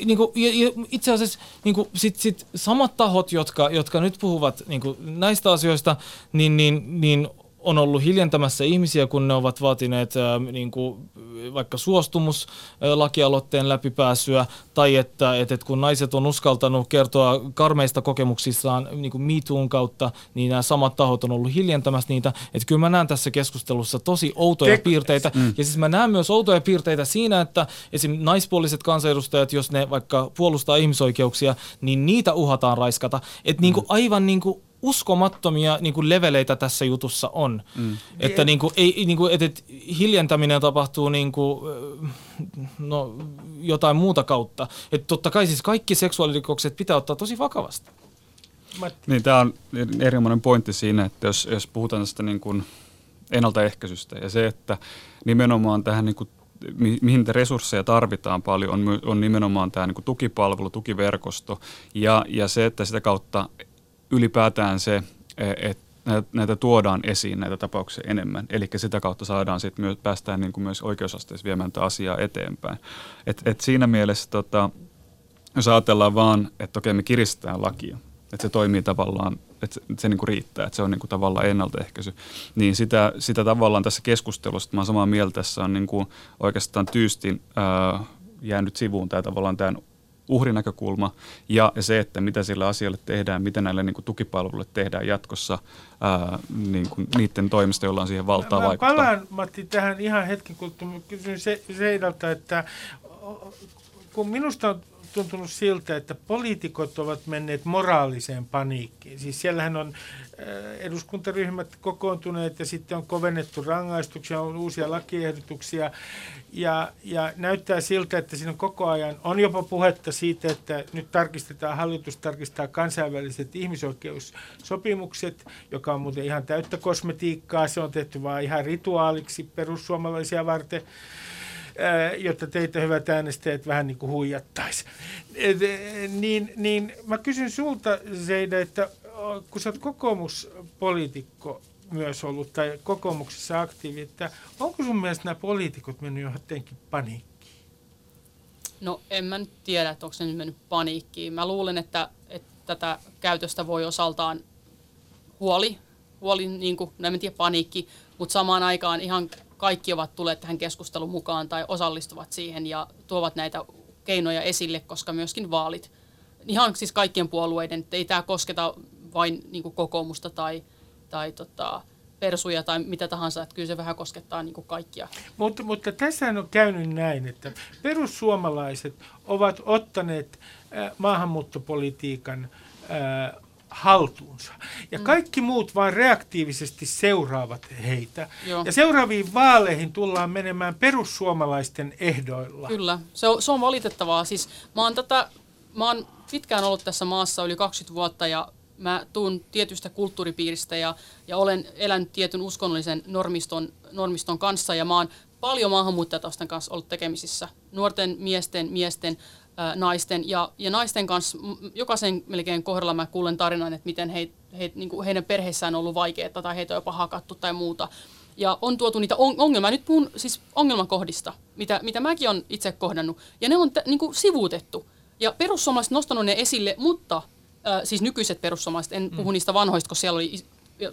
niin kuin, ja, ja itse asiassa niin kuin, sit, sit samat tahot, jotka, jotka nyt puhuvat niin kuin näistä asioista, niin, niin, niin on ollut hiljentämässä ihmisiä, kun ne ovat vaatineet ää, niin kuin, vaikka suostumuslakialoitteen läpipääsyä, tai että, että, että kun naiset on uskaltanut kertoa karmeista kokemuksissaan niin kuin MeToon kautta, niin nämä samat tahot on ollut hiljentämässä niitä. Että kyllä mä näen tässä keskustelussa tosi outoja Tek- piirteitä. Mm. Ja siis mä näen myös outoja piirteitä siinä, että esim. Naispuoliset kansanedustajat, jos ne vaikka puolustaa ihmisoikeuksia, niin niitä uhataan raiskata. Että mm. niin kuin, aivan niin kuin uskomattomia niin kuin leveleitä tässä jutussa on. Mm. Että niin kuin, ei, niin kuin, et, et, hiljentäminen tapahtuu niin kuin, no, jotain muuta kautta. Että totta kai siis kaikki seksuaalirikokset pitää ottaa tosi vakavasti. Niin, tämä on erinomainen pointti siinä, että jos, jos puhutaan tästä niin kuin ennaltaehkäisystä ja se, että nimenomaan tähän niin kuin mihin resursseja tarvitaan paljon, on, on nimenomaan tämä niin kuin tukipalvelu, tukiverkosto ja, ja se, että sitä kautta ylipäätään se, että näitä tuodaan esiin, näitä tapauksia enemmän. Eli sitä kautta saadaan sit myös, päästään niin kuin myös oikeusasteessa viemään tätä asiaa eteenpäin. Et, et siinä mielessä, tota, jos ajatellaan vaan, että okei, me kiristetään lakia, että se toimii tavallaan, että se, et se niin kuin riittää, että se on niin kuin tavallaan ennaltaehkäisy, niin sitä, sitä tavallaan tässä keskustelussa, että mä olen samaa mieltä, tässä on niin kuin oikeastaan tyystin ää, jäänyt sivuun tämä tavallaan tämän uhrinäkökulma ja se, että mitä sillä asialle tehdään, mitä näille niin kuin tukipalveluille tehdään jatkossa ää, niin kuin niiden toimesta, joilla on siihen valtaa mä vaikuttaa. Palaan, Matti, tähän ihan hetken kulttuun. Kysyn se, Seidalta, että kun minusta on tuntunut siltä, että poliitikot ovat menneet moraaliseen paniikkiin. Siis siellähän on eduskuntaryhmät kokoontuneet ja sitten on kovennettu rangaistuksia, on uusia lakiehdotuksia ja, ja näyttää siltä, että siinä on koko ajan, on jopa puhetta siitä, että nyt tarkistetaan, hallitus tarkistaa kansainväliset ihmisoikeussopimukset, joka on muuten ihan täyttä kosmetiikkaa, se on tehty vaan ihan rituaaliksi perussuomalaisia varten, jotta teitä hyvät äänestäjät vähän niin kuin huijattaisi. Niin, niin mä kysyn sulta, Seida, että kun sä oot kokoomuspoliitikko myös ollut tai kokoomuksessa aktiivi, että onko sun mielestä nämä poliitikot mennyt johonkin paniikkiin? No en mä nyt tiedä, että onko ne nyt mennyt paniikkiin. Mä luulen, että, että tätä käytöstä voi osaltaan huoli, huoli niin kuin, en mä tiedä paniikki, mutta samaan aikaan ihan kaikki ovat tulleet tähän keskusteluun mukaan tai osallistuvat siihen ja tuovat näitä keinoja esille, koska myöskin vaalit. Ihan siis kaikkien puolueiden, että ei tämä kosketa vain niin kuin kokoomusta tai, tai tota, persuja tai mitä tahansa, että kyllä se vähän koskettaa niin kuin kaikkia. Mutta, mutta tässähän on käynyt näin, että perussuomalaiset ovat ottaneet maahanmuuttopolitiikan äh, haltuunsa. Ja kaikki muut vaan reaktiivisesti seuraavat heitä. Joo. Ja seuraaviin vaaleihin tullaan menemään perussuomalaisten ehdoilla. Kyllä. Se on, se on valitettavaa. Siis mä oon tätä, mä oon pitkään ollut tässä maassa yli kaksikymmentä vuotta ja mä tuun tietystä kulttuuripiiristä ja, ja olen elänyt tietyn uskonnollisen normiston, normiston kanssa ja mä oon paljon maahanmuuttajatausten kanssa ollut tekemisissä. Nuorten, miesten, miesten, naisten ja, ja naisten kanssa jokaisen melkein kohdalla mä kuulen tarinan, että miten he, he, niin kuin heidän perheissään on ollut vaikeaa tai heitä on jopa hakattu tai muuta. Ja on tuotu niitä ongelmia, nyt puhun siis ongelmakohdista, mitä, mitä mäkin olen itse kohdannut. Ja ne on t- niin kuin sivuutettu. Ja perussuomalaiset nostanut ne esille, mutta äh, siis nykyiset perussuomalaiset, en puhu mm. niistä vanhoista, kun siellä oli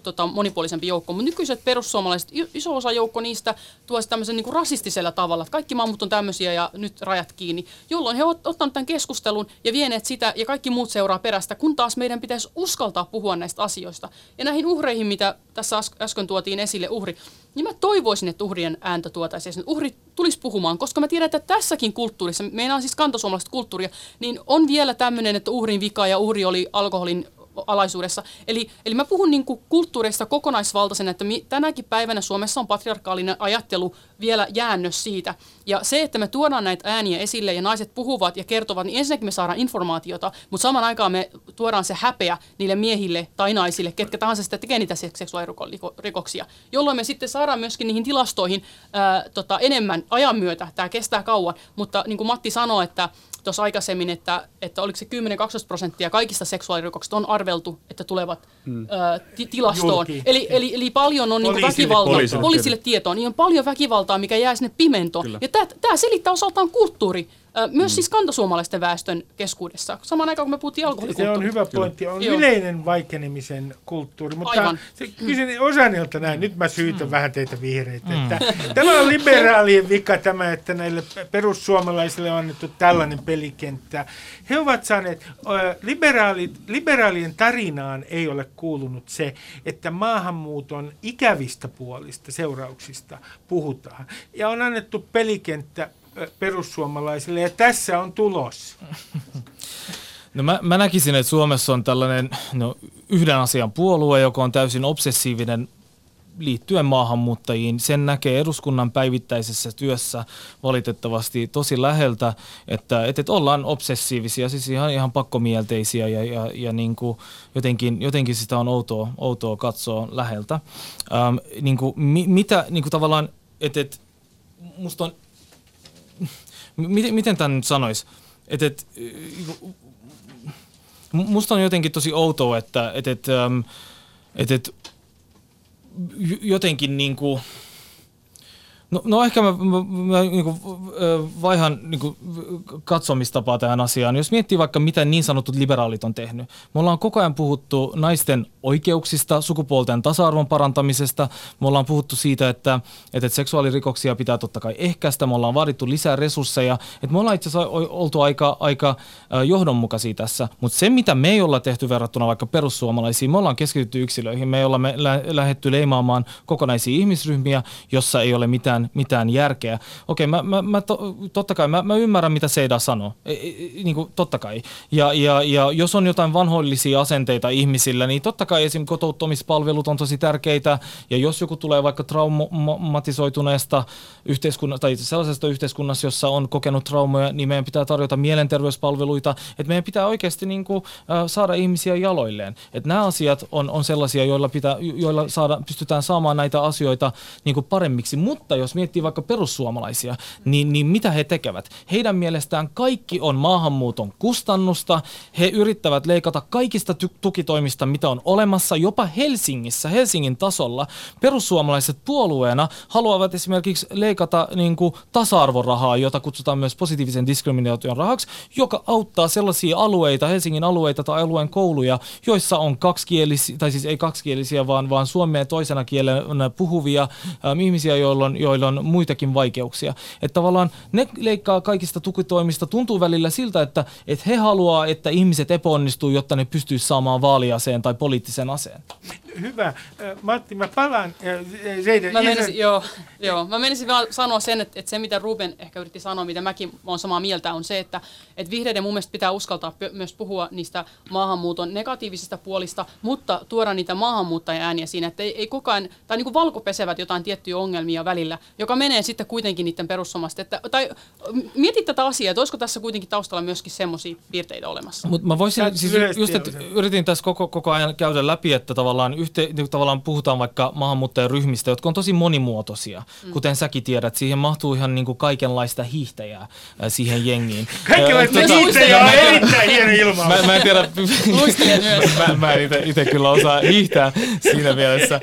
Tota, monipuolisempi joukko, mutta nykyiset perussuomalaiset, iso osa joukko niistä tuo tämmöisen niin kuin rasistisella tavalla, että kaikki maamut on tämmöisiä ja nyt rajat kiinni, jolloin he ovat ottaneet tämän keskustelun ja vieneet sitä ja kaikki muut seuraa perästä, kun taas meidän pitäisi uskaltaa puhua näistä asioista. Ja näihin uhreihin, mitä tässä äsken tuotiin esille uhri, niin mä toivoisin, että uhrien ääntä tuotaisiin, että uhri tulisi puhumaan, koska mä tiedän, että tässäkin kulttuurissa, meillä on siis kantasuomalaista kulttuuria, niin on vielä tämmöinen, että uhrin vika ja uhri oli alkoholin alaisuudessa. Eli, eli mä puhun niin kuin kulttuurista kokonaisvaltaisena, että mi, tänäkin päivänä Suomessa on patriarkaalinen ajattelu vielä jäännös siitä. Ja se, että me tuodaan näitä ääniä esille ja naiset puhuvat ja kertovat, niin ensinnäkin me saadaan informaatiota, mutta saman aikaan me tuodaan se häpeä niille miehille tai naisille, ketkä tahansa sitä tekee niitä seksuaalirikoksia, jolloin me sitten saadaan myöskin niihin tilastoihin ää, tota, enemmän ajan myötä. Tämä kestää kauan, mutta niin kuin Matti sanoi, että tuossa aikaisemmin, että, että oliko se kymmenen kaksitoista prosenttia kaikista seksuaalirikoksista on arveltu, että tulevat hmm. ä, ti- tilastoon. Eli, eli, eli paljon on niinku väkivaltaa, poliisille, poliisille tietoa, niin on paljon väkivaltaa, mikä jää sinne pimentoon. Kyllä. Ja tämä selittää osaltaan kulttuuri. Myös siis kantasuomalaisten väestön keskuudessa. Samaan aikaan, kun me puhuttiin alkoholikulttuurista. Se on hyvä pointti. On Joo. yleinen vaikenemisen kulttuuri. Mutta se, kysyn Ozanilta näin. Nyt mä syytän mm. vähän teitä vihreitä. Mm. Että, tämä on liberaalien vika tämä, että näille perussuomalaisille on annettu tällainen pelikenttä. He ovat saaneet, liberaalit, liberaalien tarinaan ei ole kuulunut se, että maahanmuuton ikävistä puolista seurauksista puhutaan. Ja on annettu pelikenttä perussuomalaisille, ja tässä on tulos. No mä, mä näkisin, että Suomessa on tällainen no, yhden asian puolue, joka on täysin obsessiivinen liittyen maahanmuuttajiin. Sen näkee eduskunnan päivittäisessä työssä valitettavasti tosi läheltä, että, että ollaan obsessiivisia, siis ihan, ihan pakkomielteisiä ja, ja, ja niin kuin jotenkin, jotenkin sitä on outoa, outoa katsoa läheltä. Ähm, niin kuin, mi, mitä niin kuin tavallaan, että et, musta on Miten, miten tämän nyt sanoisi? Et, et, musta on jotenkin tosi outoa, että et, et, et, et, jotenkin niinku... No, no ehkä mä, mä, mä niinku, vaihan niinku, katsomistapaa tähän asiaan. Jos miettii vaikka, mitä niin sanotut liberaalit on tehnyt. Me ollaan koko ajan puhuttu naisten oikeuksista, sukupuolten tasa-arvon parantamisesta. Me ollaan puhuttu siitä, että, että seksuaalirikoksia pitää totta kai ehkäistä. Me ollaan vaadittu lisää resursseja. Et me ollaan itse asiassa oltu aika, aika johdonmukaisia tässä. Mutta se, mitä me ei olla tehty verrattuna vaikka perussuomalaisiin, me ollaan keskitytty yksilöihin. Me ei olla me lä- lähdetty leimaamaan kokonaisia ihmisryhmiä, jossa ei ole mitään mitään järkeä. Okei, mä, mä, mä to, totta kai, mä, mä ymmärrän, mitä Seida sanoo. E, e, niin kuin, totta kai. Ja, ja, ja jos on jotain vanhoillisia asenteita ihmisillä, niin totta kai esim. Kotouttamispalvelut on tosi tärkeitä. Ja jos joku tulee vaikka traumatisoituneesta yhteiskunnasta, tai sellaisesta yhteiskunnasta, jossa on kokenut traumoja, niin meidän pitää tarjota mielenterveyspalveluita. Että meidän pitää oikeasti niin kuin, äh, saada ihmisiä jaloilleen. Että nämä asiat on, on sellaisia, joilla, pitää, joilla saada, pystytään saamaan näitä asioita niin kuin paremmiksi. Mutta jos miettii vaikka perussuomalaisia, niin, niin mitä he tekevät? Heidän mielestään kaikki on maahanmuuton kustannusta. He yrittävät leikata kaikista ty- tukitoimista, mitä on olemassa, jopa Helsingissä, Helsingin tasolla. Perussuomalaiset puolueena haluavat esimerkiksi leikata niin kuin tasa-arvorahaa, jota kutsutaan myös positiivisen diskriminaation rahaksi, joka auttaa sellaisia alueita, Helsingin alueita tai alueen kouluja, joissa on kaksikielisiä, tai siis ei kaksikielisiä, vaan, vaan suomea toisena kielenä puhuvia ähm, ihmisiä, joilla on joilla on muitakin vaikeuksia. Että tavallaan ne leikkaa kaikista tukitoimista. Tuntuu välillä siltä, että, että he haluaa, että ihmiset epäonnistuu, jotta ne pystyisi saamaan vaaliaseen tai poliittisen aseen. Hyvä. Matti, mä palaan. Seiden, mä menisin, isän... joo, joo. Mä menisin vaan sanoa sen, että, että se mitä Ruben ehkä yritti sanoa, mitä mäkin olen samaa mieltä, on se, että, että vihreiden mun mielestä pitää uskaltaa myös puhua niistä maahanmuuton negatiivisista puolista, mutta tuoda niitä maahanmuuttajia ääniä siinä, että ei, ei koko ajan, tai niin kuin valkopesevät jotain tiettyjä ongelmia välillä, joka menee sitten kuitenkin niiden perussuomasta. Että, tai mietit tätä asiaa, että olisiko tässä kuitenkin taustalla myöskin semmoisia piirteitä olemassa. Mutta mä voisin, siis just, että yritin tässä koko, koko ajan käydä läpi, että tavallaan, yhte, tavallaan puhutaan vaikka maahanmuuttajaryhmistä, jotka on tosi monimuotoisia. Mm. Kuten säkin tiedät, siihen mahtuu ihan niin kuin kaikenlaista hiihtäjää siihen jengiin. Kaikenlaista hiihtäjää on erittäin hieno ilmaa. Mä, mä en tiedä, mä, mä en itse kyllä osaa hiihtää siinä mielessä.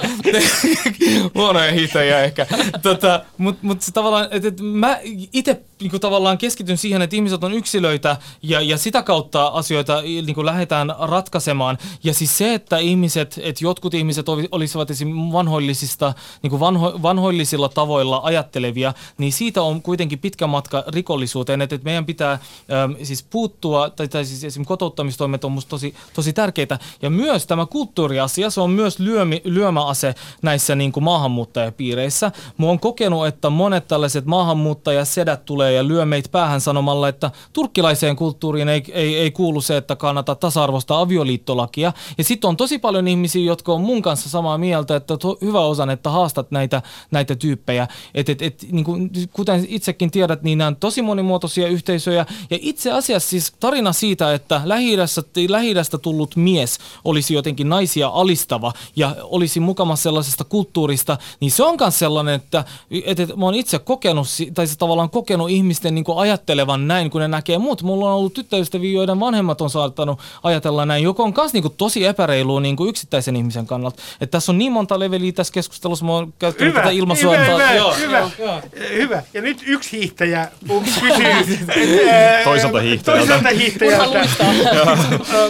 Huonoja hiihtäjää ehkä. Tota, mutta mut tavallaan, että et mä itse niinku, tavallaan keskityn siihen, että ihmiset on yksilöitä ja, ja sitä kautta asioita niinku, lähdetään ratkaisemaan. Ja siis se, että ihmiset, että jotkut ihmiset olisivat esim. vanhoillisista, niinku, vanho, vanhoillisilla tavoilla ajattelevia, niin siitä on kuitenkin pitkä matka rikollisuuteen. Että et meidän pitää äm, siis puuttua, tai, tai siis esim. Kotouttamistoimet on musta tosi, tosi tärkeitä. Ja myös tämä kulttuuriasia, se on myös lyömi, lyömäase näissä niinku, maahanmuuttajapiireissä. Mä oon kokenut, että monet tällaiset maahanmuuttajasedät tulee ja lyö meitä päähän sanomalla, että turkkilaiseen kulttuuriin ei, ei, ei kuulu se, että kannata tasa-arvoista avioliittolakia. Ja sitten on tosi paljon ihmisiä, jotka on mun kanssa samaa mieltä, että to, hyvä osan, että haastat näitä, näitä tyyppejä. Et, et, et, niin kuin, kuten itsekin tiedät, niin nämä on tosi monimuotoisia yhteisöjä. Ja itse asiassa siis tarina siitä, että Lähi-idästä, Lähi-idästä tullut mies olisi jotenkin naisia alistava ja olisi mukamassa sellaisesta kulttuurista, niin se on myös sellainen, että, että, että mä oon itse kokenut, tai se tavallaan kokenut ihmisten niin kuin ajattelevan näin, kun ne näkee mut. Mulla on ollut tyttöystäviä, joiden vanhemmat on saattanut ajatella näin, joka on myös niin kuin tosi epäreilua niin kuin yksittäisen ihmisen kannalta. Että tässä on niin monta leveliä tässä keskustelussa, mä oon käyttänyt hyvä, tätä ilmaisua. Hyvä, hyvä, joo, hyvä, joo, joo. hyvä. Ja nyt yksi hiihtäjä kysyy. Toiselta hiihtäjältä. Toiselta hiihtäjältä.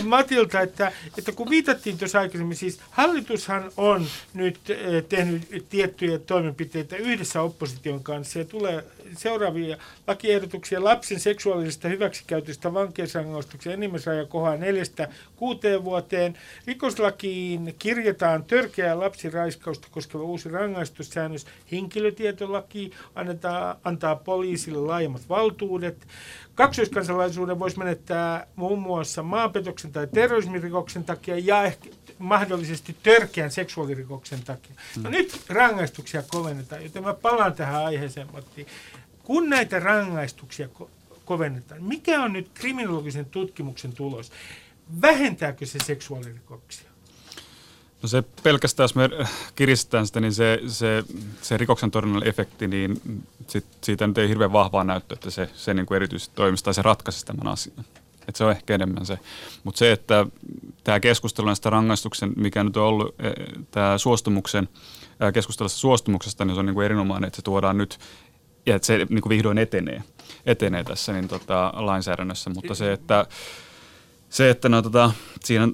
Matilta, että, että kun viitattiin tuossa aikaisemmin, siis hallitushan on nyt tehnyt tiettyjä toimenpiteitä yhdessä opposition kanssa ja tulee seuraavia lakiehdotuksia lapsen seksuaalisesta hyväksikäytöstä vankeusrangaistuksen enimmäisrajakohdalla neljästä kuuteen vuoteen. Rikoslakiin kirjataan törkeää lapsiraiskausta koskeva uusi rangaistussäännös. Henkilötietolaki annetaan, antaa poliisille laajemmat valtuudet. Kaksoiskansalaisuuden voisi menettää muun muassa maanpetoksen tai terrorismirikoksen takia ja ehkä mahdollisesti törkeän seksuaalirikoksen takia. No nyt rangaistuksia kovennetaan, joten mä palaan tähän aiheeseen, Matti. Kun näitä rangaistuksia ko- kovennetaan, mikä on nyt kriminologisen tutkimuksen tulos? Vähentääkö se seksuaalirikoksia? No se pelkästään, jos me kiristetään sitä, niin se, se, se rikoksen torjunnan efekti, niin sit, siitä nyt ei hirveän vahvaa näyttöä, että se, se niin kuin erityisesti toimisi tai se ratkaisi tämän asian. Että se on ehkä enemmän se. Mutta se, että tämä keskustelu näistä rangaistuksen, mikä nyt on ollut tämä suostumuksen, keskustelussa suostumuksesta, niin se on niin kuin erinomainen, että se tuodaan nyt ja että se niin kuin vihdoin etenee, etenee tässä niin tota, lainsäädännössä. Mutta se, että, se, että no, tota, siinä...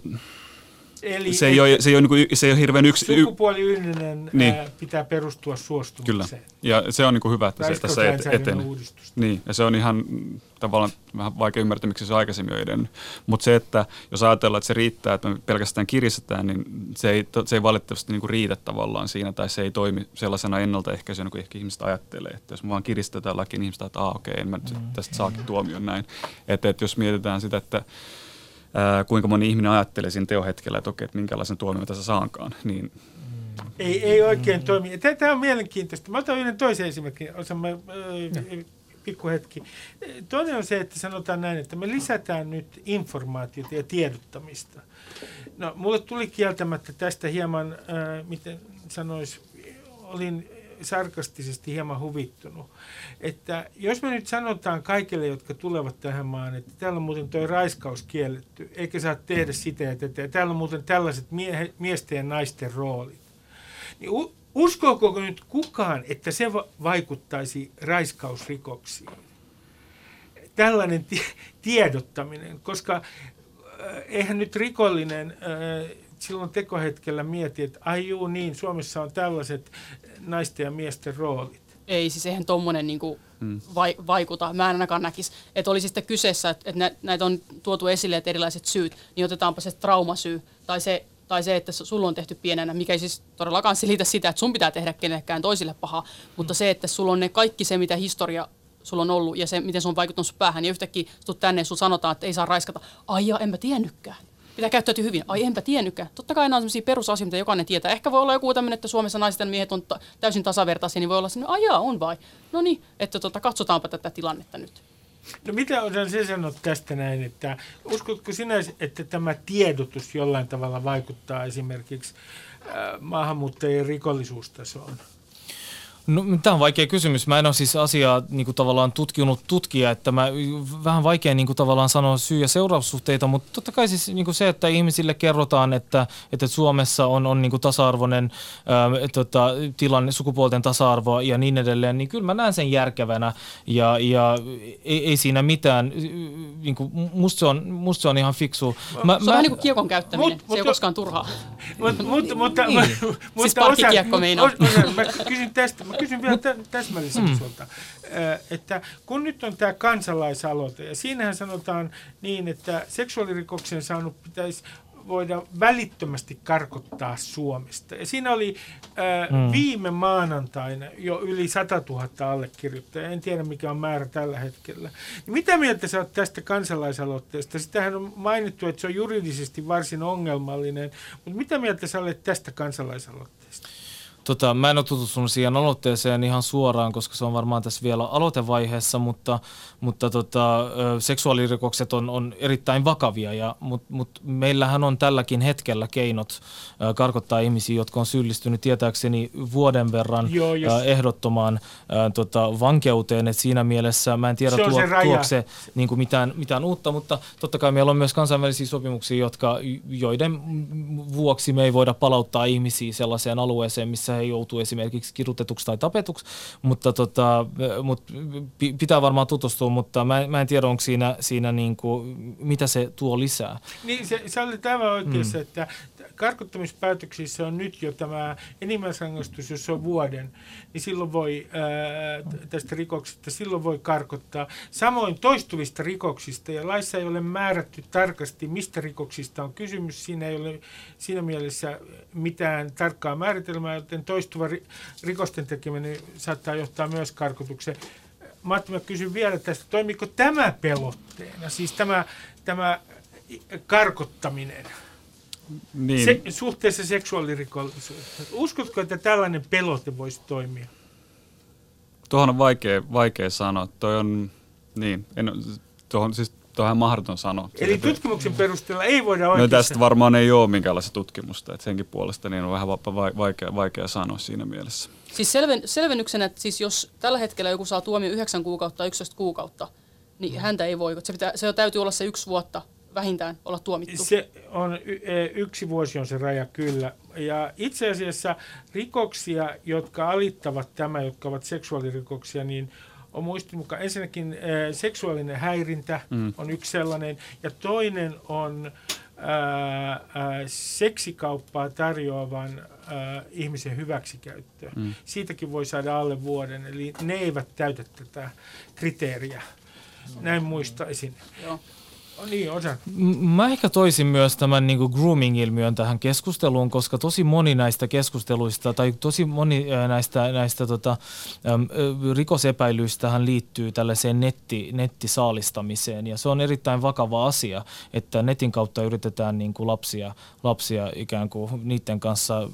Eli se ei, ole, se, ei ole, se ei ole hirveän yksi... Sukupuoliyhdinen niin. pitää perustua suostumukseen. Kyllä, ja se on niin kuin hyvä, että se tässä etenee. Niin, ja se on ihan tavallaan vähän vaikea ymmärtää, miksi se on aikaisemmin jo edennyt. Mutta se, että jos ajatellaan, että se riittää, että me pelkästään kiristetään, niin se ei, se ei valitettavasti niin kuin riitä tavallaan siinä, tai se ei toimi sellaisena ennaltaehkäisenä, kuin ehkä ihmiset ajattelee. Että jos me vaan kiristetään lakiin, niin ihmiset ajattelee, että okei, okay, en mä nyt mm, tästä mm. saakin tuomion näin. Että et jos mietitään sitä, että... Ää, kuinka moni ihminen ajattelee siinä teohetkellä, että okei, että minkälaisen tuomion tässä saankaan. Niin. Ei, ei oikein toimi. Tämä on mielenkiintoista. Mä otan yhden toisen esimerkin. Osamme, äh, pikku hetki. Toinen on se, että sanotaan näin, että me lisätään nyt informaatiota ja tiedottamista. No, mulle tuli kieltämättä tästä hieman, äh, miten sanois, olin sarkastisesti hieman huvittunut, että jos me nyt sanotaan kaikille, jotka tulevat tähän maan, että täällä on muuten toi raiskaus kielletty, eikä saa tehdä sitä, että täällä on muuten tällaiset miehe, miesten ja naisten roolit, niin uskooko nyt kukaan, että se vaikuttaisi raiskausrikoksiin? Tällainen t- tiedottaminen, koska eihän nyt rikollinen... Silloin tekohetkellä mietin, että ai juu niin, Suomessa on tällaiset naisten ja miesten roolit. Ei, siis eihän tommoinen niinku hmm. vai, vaikuta. Mä en ainakaan näkisi, että olisi sitten kyseessä, että, että näitä on tuotu esille, että erilaiset syyt, niin otetaanpa se traumasyy tai se, tai se, että sulla on tehty pienenä, mikä ei siis todellakaan selitä sitä, että sun pitää tehdä kenellekään toisille pahaa, mutta hmm. se, että sulla on ne kaikki se, mitä historia sulla on ollut ja se, miten se on vaikuttanut sun päähän, niin yhtäkkiä sut tänne ja sulla sanotaan, että ei saa raiskata. Ai ja, en mä tiennytkään. Pitää käyttäytyä hyvin. Ai, enpä tiennytkään. Totta kai nämä on sellaisia perusasioita, mitä jokainen tietää. Ehkä voi olla joku tämmöinen, että Suomessa naiset ja miehet on ta- täysin tasavertaisia, niin voi olla sellainen, ai jaa, on vai. No niin, että tota, katsotaanpa tätä tilannetta nyt. No mitä Ozan se sanot tästä näin, että uskotko sinä, että tämä tiedotus jollain tavalla vaikuttaa esimerkiksi äh, maahanmuuttajien rikollisuustasoon? No, tämä on vaikea kysymys. Mä en ole siis asiaa niin kuin tavallaan tutkinut tutkija, että mä vähän vaikea niin kuin tavallaan sanoa syy- ja seuraussuhteita, mutta totta kai siis niin kuin se, että ihmisille kerrotaan, että, että Suomessa on, on niin kuin tasa-arvoinen ää, tota, tilanne, sukupuolten tasa-arvoa ja niin edelleen, niin kyllä mä näen sen järkevänä ja, ja ei, ei siinä mitään. Niin kuin, musta, se on, musta se on ihan fiksu. Mä, se mä, on vähän niin kuin kiekon käyttäminen, mut, se ei mut, koskaan turhaa. Mut, mut, mutta, niin. Mutta, siis parkkikiekko meinaa. Mä kysyn tästä. Mä kysyn vielä tä- täsmällisesti sulta, että kun nyt on tämä kansalaisaloite, ja siinähän sanotaan niin, että seksuaalirikoksen saanut pitäisi voida välittömästi karkottaa Suomesta. Ja siinä oli äh, mm. viime maanantaina jo yli sata tuhatta allekirjoittajaa. En tiedä, mikä on määrä tällä hetkellä. Mitä mieltä sä oot tästä kansalaisaloitteesta? Sitähän on mainittu, että se on juridisesti varsin ongelmallinen, mutta mitä mieltä sä olet tästä kansalaisaloitteesta? Tota, mä en ole tutustunut siihen aloitteeseen ihan suoraan, koska se on varmaan tässä vielä aloitevaiheessa, mutta, mutta tota, seksuaalirikokset on, on erittäin vakavia, ja, mutta mut meillähän on tälläkin hetkellä keinot karkottaa ihmisiä, jotka on syyllistynyt tietääkseni vuoden verran Joo, jos... ehdottomaan äh, tota, vankeuteen, että siinä mielessä mä en tiedä se tuo, se tuokse se niin kuin mitään, mitään uutta, mutta totta kai meillä on myös kansainvälisiä sopimuksia, jotka, joiden vuoksi me ei voida palauttaa ihmisiä sellaiseen alueeseen, missä he joutuu esimerkiksi kidutetuksi tai tapetuksi, mutta tota, mut pitää varmaan tutustua, mutta mä, mä en tiedä, onko siinä, siinä niinku, mitä se tuo lisää. Niin, se, se oli tämä oikeassa, mm. että karkottamispäätöksissä on nyt jo tämä enimmäisrangaistus, jos on vuoden, niin silloin voi ää, tästä rikoksesta, silloin voi karkottaa. Samoin toistuvista rikoksista, ja laissa ei ole määrätty tarkasti, mistä rikoksista on kysymys, siinä ei ole siinä mielessä mitään tarkkaa määritelmää, joten toistuva ri- rikosten tekeminen saattaa johtaa myös karkotukseen. Matti, mä kysyn vielä tästä, toimiiko tämä pelotteena, siis tämä, tämä karkottaminen niin. Se, suhteessa seksuaalirikollisuuteen? Uskotko, että tällainen pelote voisi toimia? Tuohon on vaikea, vaikea sanoa. Toi on, niin, en, tuohon, siis, tuohon on mahdoton sanoa. Eli tutkimuksen perusteella ei voida oikeastaan... No tästä varmaan ei ole minkäänlaista tutkimusta, että senkin puolesta niin on vähän vaikea, vaikea sanoa siinä mielessä. Siis selven, selvennyksenä, että siis jos tällä hetkellä joku saa tuomio yhdeksän kuukautta tai yksitoista kuukautta, niin mm. häntä ei voi. Se, pitää, se täytyy olla se yksi vuotta vähintään olla tuomittu. Se on, yksi vuosi on se raja kyllä. Ja itse asiassa rikoksia, jotka alittavat tämä, jotka ovat seksuaalirikoksia, niin on muistin mukaan ensinnäkin ää, seksuaalinen häirintä mm. on yksi sellainen, ja toinen on ää, ää, seksikauppaa tarjoavan ää, ihmisen hyväksikäyttöä. Mm. Siitäkin voi saada alle vuoden, eli ne eivät täytä tätä kriteeriä. Näin muistaisin. Joo. Niin, Ozan. Mä ehkä toisin myös tämän niin kuin grooming-ilmiön tähän keskusteluun, koska tosi moni näistä keskusteluista tai tosi moni näistä, näistä tota, rikosepäilyistähän liittyy tällaiseen netti, nettisaalistamiseen, ja se on erittäin vakava asia, että netin kautta yritetään niin kuin lapsia, lapsia ikään kuin niiden kanssa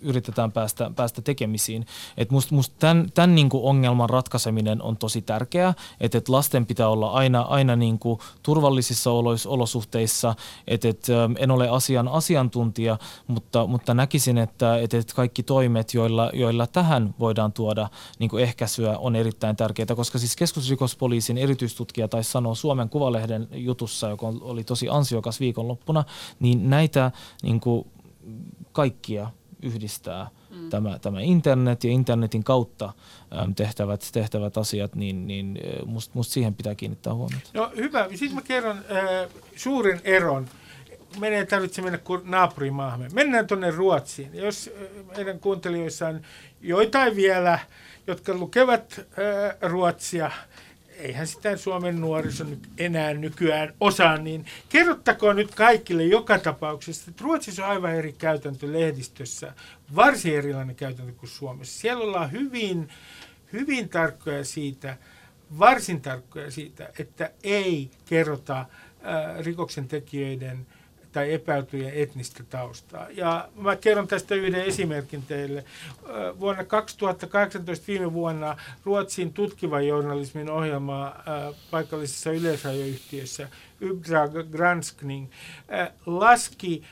yritetään päästä, päästä tekemisiin. Et must, must tämän, tämän niin kuin ongelman ratkaiseminen on tosi tärkeää, että et lasten pitää olla aina, aina niin kuin turvallisissa olosuhteissa. Et, et, en ole asian asiantuntija, mutta, mutta näkisin, että et, et kaikki toimet, joilla, joilla tähän voidaan tuoda niin kuin ehkäisyä, on erittäin tärkeää, koska siis keskusrikospoliisin erityistutkija taisi sanoa Suomen Kuvalehden jutussa, joka oli tosi ansiokas viikonloppuna, niin näitä niin kuin kaikkia yhdistää mm. tämä, tämä internet ja internetin kautta äm, tehtävät, tehtävät asiat, niin, niin musta must siihen pitää kiinnittää huomiota. No hyvä. Sitten mä kerron äh, suuren eron. Meidän ei tarvitse mennä naapurimaahamme. Mennään tuonne Ruotsiin. Jos äh, meidän kuuntelijoissa on joitain vielä, jotka lukevat äh, ruotsia, eihän sitä Suomen nuoriso enää nykyään osaa, niin kerrottakoon nyt kaikille joka tapauksessa, että Ruotsissa on aivan eri käytäntö lehdistössä, varsin erilainen käytäntö kuin Suomessa. Siellä ollaan hyvin, hyvin tarkkoja siitä, varsin tarkkoja siitä, että ei kerrota äh, rikoksen tekijöiden tai epäiltyjen etnistä taustaa. Ja mä kerron tästä yhden esimerkin teille. Vuonna kaksituhattakahdeksantoista, viime vuonna, Ruotsin tutkivan journalismin ohjelmaa paikallisessa yleisradioyhtiössä Uppdrag granskning laski,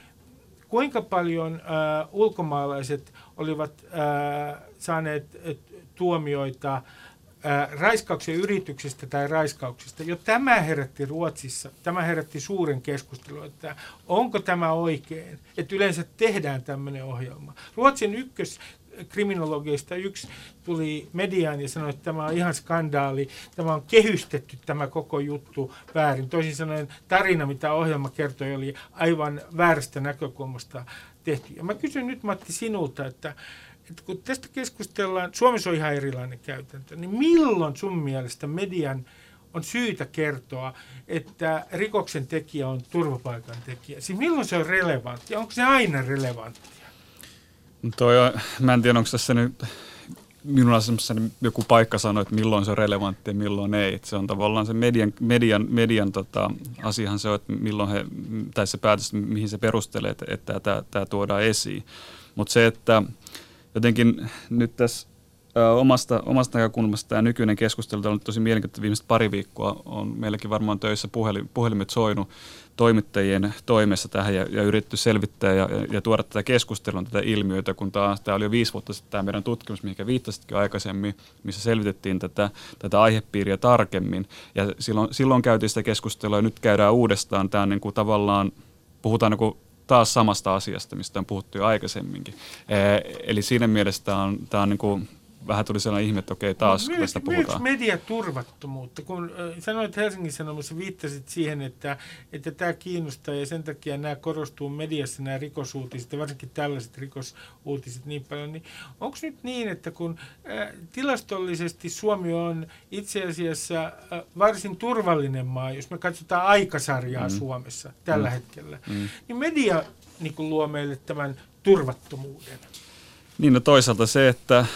kuinka paljon ulkomaalaiset olivat saaneet tuomioita raiskauksen yrityksestä tai raiskauksista. Jo tämä herätti Ruotsissa, tämä herätti suuren keskustelun, että onko tämä oikein, että yleensä tehdään tämmöinen ohjelma. Ruotsin ykköskriminologeista yksi tuli mediaan ja sanoi, että tämä on ihan skandaali, tämä on kehystetty tämä koko juttu väärin. Toisin sanoen tarina, mitä ohjelma kertoi, oli aivan väärästä näkökulmasta tehty. Ja mä kysyn nyt, Matti, sinulta, että Et kun tästä keskustellaan, Suomessa on ihan erilainen käytäntö, niin milloin sun mielestä median on syytä kertoa, että rikoksen tekijä on turvapaikan tekijä? Siis milloin se on relevanttia? Onko se aina relevanttia? No toi on, mä en tiedä, onko tässä nyt minun asemassa joku paikka sanoi, että milloin se on relevanttia ja milloin ei. Et se on tavallaan se median, median, median tota, asiahan se on, että milloin he, tai se päätös, mihin se perustelee, että tämä tuodaan esiin. Mutta se, että jotenkin nyt tässä omasta, omasta näkökulmasta tämä nykyinen keskustelu on ollut tosi mielenkiintoista. Viimeiset pari viikkoa on meilläkin varmaan töissä puhelin, puhelimet soinut toimittajien toimessa tähän ja, ja yritetty selvittää ja, ja tuoda tätä keskustelua, tätä ilmiötä, kun taas tämä oli jo viisi vuotta sitten tämä meidän tutkimus, mihin viittasitkin aikaisemmin, missä selvitettiin tätä, tätä aihepiiriä tarkemmin. Ja silloin, silloin käytiin sitä keskustelua ja nyt käydään uudestaan. Tämä niin kuin tavallaan, puhutaan niin kuin taas samasta asiasta, mistä on puhuttu jo aikaisemminkin. Eli siinä mielessä tämä on, tämä on niin kuin vähän tuli sellainen ihme, että okei, taas no, tästä puhutaan. Myös mediaturvattomuutta, kun sanoit Helsingin Sanomissa, viittasit siihen, että, että tämä kiinnostaa ja sen takia nämä korostuu mediassa, nämä rikosuutiset ja varsinkin tällaiset rikosuutiset niin paljon, niin onko nyt niin, että kun äh, tilastollisesti Suomi on itse asiassa äh, varsin turvallinen maa, jos me katsotaan aikasarjaa mm. Suomessa tällä mm. hetkellä, mm. niin media niin kun luo meille tämän turvattomuuden? Niin, no toisaalta se, että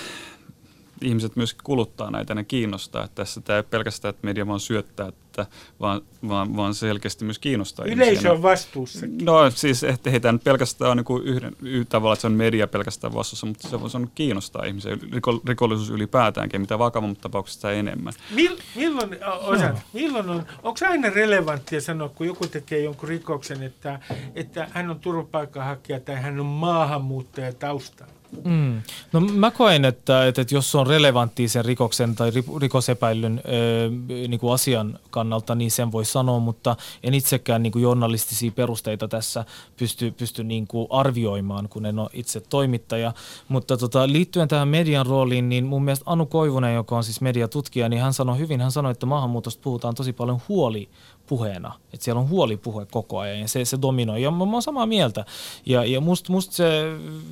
ihmiset myöskin kuluttaa näitä, ne kiinnostaa. Että tässä tämä ei pelkästään, että media vaan syöttää, että vaan, vaan, vaan selkeästi myös kiinnostaa. Yleisö on vastuussakin. No siis, että heitä nyt pelkästään on niin kuin yhden, yhden tavalla, että se on media pelkästään vastuussa, mutta se voi sanoa kiinnostaa ihmisiä. Riko, rikollisuus ylipäätäänkin, mitä vakavammat tapauksessa enemmän. Mil, milloin, Ozan, no. milloin on, onko aina relevanttia sanoa, kun joku tekee jonkun rikoksen, että, että hän on turvapaikanhakija tai hän on maahanmuuttaja taustalla? Mm. No mä koen, että, että jos on relevanttia sen rikoksen tai rikosepäilyn ö, niin kuin asian kannalta, niin sen voi sanoa, mutta en itsekään niin kuin journalistisia perusteita tässä pysty, pysty niin kuin arvioimaan, kun en ole itse toimittaja. Mutta tota, liittyen tähän median rooliin, niin mun mielestä Anu Koivunen, joka on siis mediatutkija, niin hän sanoi hyvin, hän sanoi, että maahanmuutosta puhutaan tosi paljon huoli. Puheena. Että siellä on huolipuhe koko ajan ja se, se dominoi. Ja mä, mä oon samaa mieltä. Ja, ja musta must se,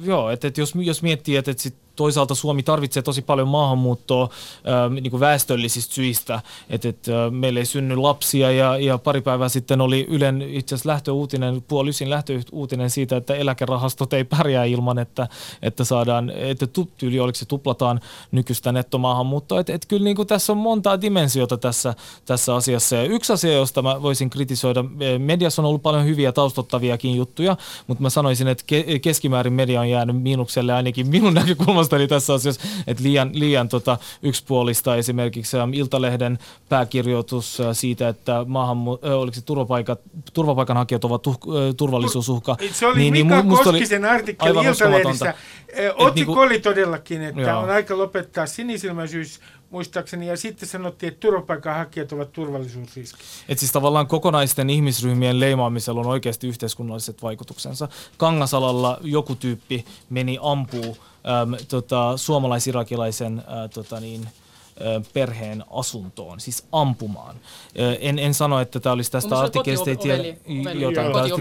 joo, että et jos, jos miettii, että et sit toisaalta Suomi tarvitsee tosi paljon maahanmuuttoa ää, niin kuin väestöllisistä syistä, että et, meillä ei synny lapsia ja, ja pari päivää sitten oli Ylen itse asiassa lähtöuutinen, puoli ysin lähtöuutinen siitä, että eläkerahastot ei pärjää ilman, että, että saadaan, että tyyli oliko se tuplataan nykyistä nettomaahanmuuttoa. Että et kyllä niin kuin tässä on montaa dimensiota tässä, tässä asiassa. Ja yksi asia, josta mä voisin kritisoida, mediassa on ollut paljon hyviä taustottaviakin juttuja, mutta mä sanoisin, että ke- keskimäärin media on jäänyt miinukselle ainakin minun näkökulmasta. Eli tässä asiassa, että liian, liian tota, yksipuolista esimerkiksi Iltalehden pääkirjoitus siitä, että maahanmu- oliko se turvapaikanhakijat ovat uh, turvallisuusuhka. Se oli niin, Mika niin, Koskisen artikkeli Iltalehdessä. Otsikko niin, oli todellakin, että joo. on aika lopettaa sinisilmäisyys. Muistaakseni, ja sitten sanottiin, että turvapaikanhakijat ovat turvallisuusriski. Että siis tavallaan kokonaisten ihmisryhmien leimaamisella on oikeasti yhteiskunnalliset vaikutuksensa. Kangasalalla joku tyyppi meni ampuu äm, tota, suomalais-irakilaisen ä, tota niin, ä, perheen asuntoon, siis ampumaan. Ä, en, en sano, että tämä olisi tästä artikkelista.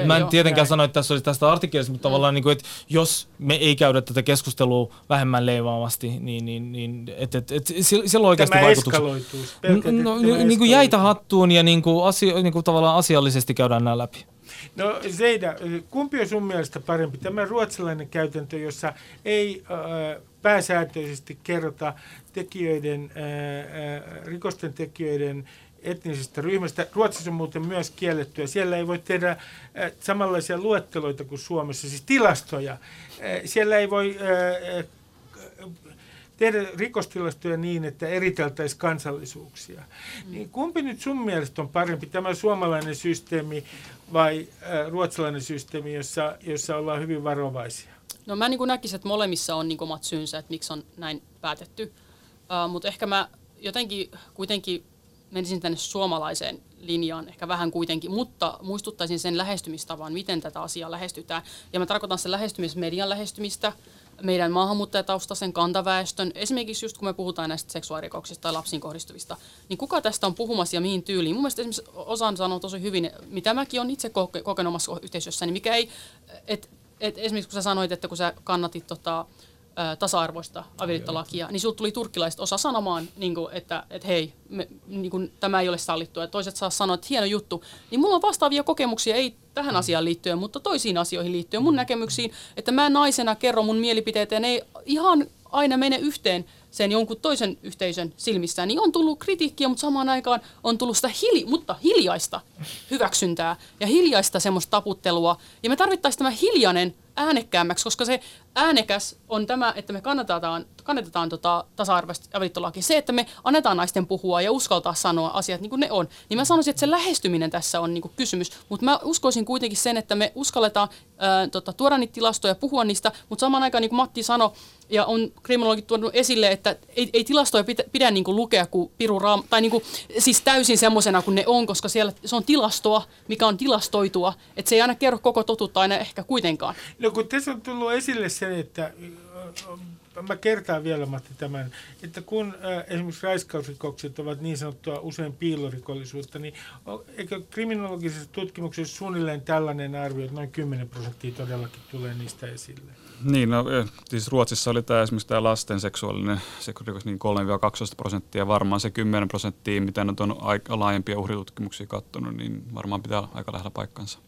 Mä en tietenkään sano, että tässä olisi tästä artikkelista, mutta tavallaan, niin kuin, että jos me ei käydä tätä keskustelua vähemmän leivaamasti, niin, niin, niin et, et, et, siellä on oikeasti vaikutus. No, niin kuin jäitä hattuun ja niin kuin asio, niin kuin tavallaan asiallisesti käydään nämä läpi. No Seida, kumpi on sun mielestä parempi? Tämä ruotsalainen käytäntö, jossa ei äh, pääsääntöisesti kerrota tekijöiden, äh, rikosten tekijöiden etnisestä ryhmästä. Ruotsissa on muuten myös kielletty ja siellä ei voi tehdä äh, samanlaisia luetteloita kuin Suomessa, siis tilastoja. Äh, siellä ei voi äh, tehdä rikostilastoja niin, että eriteltäisiin kansallisuuksia. Niin kumpi nyt sun mielestä on parempi, tämä suomalainen systeemi vai äh, ruotsalainen systeemi, jossa, jossa ollaan hyvin varovaisia? No mä niin kuin näkisin, että molemmissa on niin kuin omat syynsä, että miksi on näin päätetty. Uh, mutta ehkä mä jotenkin kuitenkin menisin tänne suomalaiseen linjaan, ehkä vähän kuitenkin, mutta muistuttaisin sen lähestymistavan, miten tätä asiaa lähestytään. Ja mä tarkoitan sen lähestymis, median lähestymistä, meidän maahanmuuttajataustaisen kantaväestön, esimerkiksi just kun me puhutaan näistä seksuaalirikoksista tai lapsiin kohdistuvista, niin kuka tästä on puhumassa ja mihin tyyliin? Mun mielestä esimerkiksi Ozan sanoo tosi hyvin, mitä mäkin olen itse kokenut omassa yhteisössäni, mikä ei, et, et esimerkiksi kun sä sanoit, että kun sä kannatit tota, tasa-arvoista avioliittolakia, niin sulta tuli turkkilaiset osa sanomaan, niin kuin, että, että hei, me, niin kuin, tämä ei ole sallittua, ja toiset saa sanoa, että hieno juttu. Niin mulla on vastaavia kokemuksia, ei tähän asiaan liittyen, mutta toisiin asioihin liittyen, mun näkemyksiin, että mä naisena kerron mun mielipiteet, ja ne ei ihan aina mene yhteen sen jonkun toisen yhteisön silmissään, niin on tullut kritiikkiä, mutta samaan aikaan on tullut sitä hili- mutta hiljaista hyväksyntää ja hiljaista semmoista taputtelua, ja me tarvittaisiin tämä hiljainen äänekkäämmäksi, koska se äänekäs on tämä, että me kannatetaan, kannatetaan tota tasa-arvoista avioliittolakia. Se, että me annetaan naisten puhua ja uskaltaa sanoa asiat niin kuin ne on. Niin mä sanoisin, että se lähestyminen tässä on niin kuin kysymys. Mutta mä uskoisin kuitenkin sen, että me uskalletaan ää, tota, tuoda niitä tilastoja, puhua niistä. Mutta samaan aikaan, niin kuin Matti sanoi, ja on kriminologit tuonut esille, että ei, ei tilastoja pitä, pidä niin kuin lukea kuin piru raam, tai niin kuin, siis täysin semmoisena kuin ne on, koska siellä se on tilastoa, mikä on tilastoitua. Että se ei aina kerro koko totuutta aina ehkä kuitenkaan. No kun tässä on tullut esille se, että... Mä kertaan vielä, Matti, tämän, että kun äh, esimerkiksi raiskausrikokset ovat niin sanottua usein piilorikollisuutta, niin o, eikö kriminologisessa tutkimuksessa suunnilleen tällainen arvio, että noin kymmenen prosenttia todellakin tulee niistä esille? Niin, no siis Ruotsissa oli tämä esimerkiksi tämä lasten seksuaalinen seksuaalirikos, niin kolmesta kahteentoista prosenttia, varmaan se kymmenen prosenttia, mitä nyt on aika laajempia uhritutkimuksia katsonut, niin varmaan pitää aika lähellä paikkansa.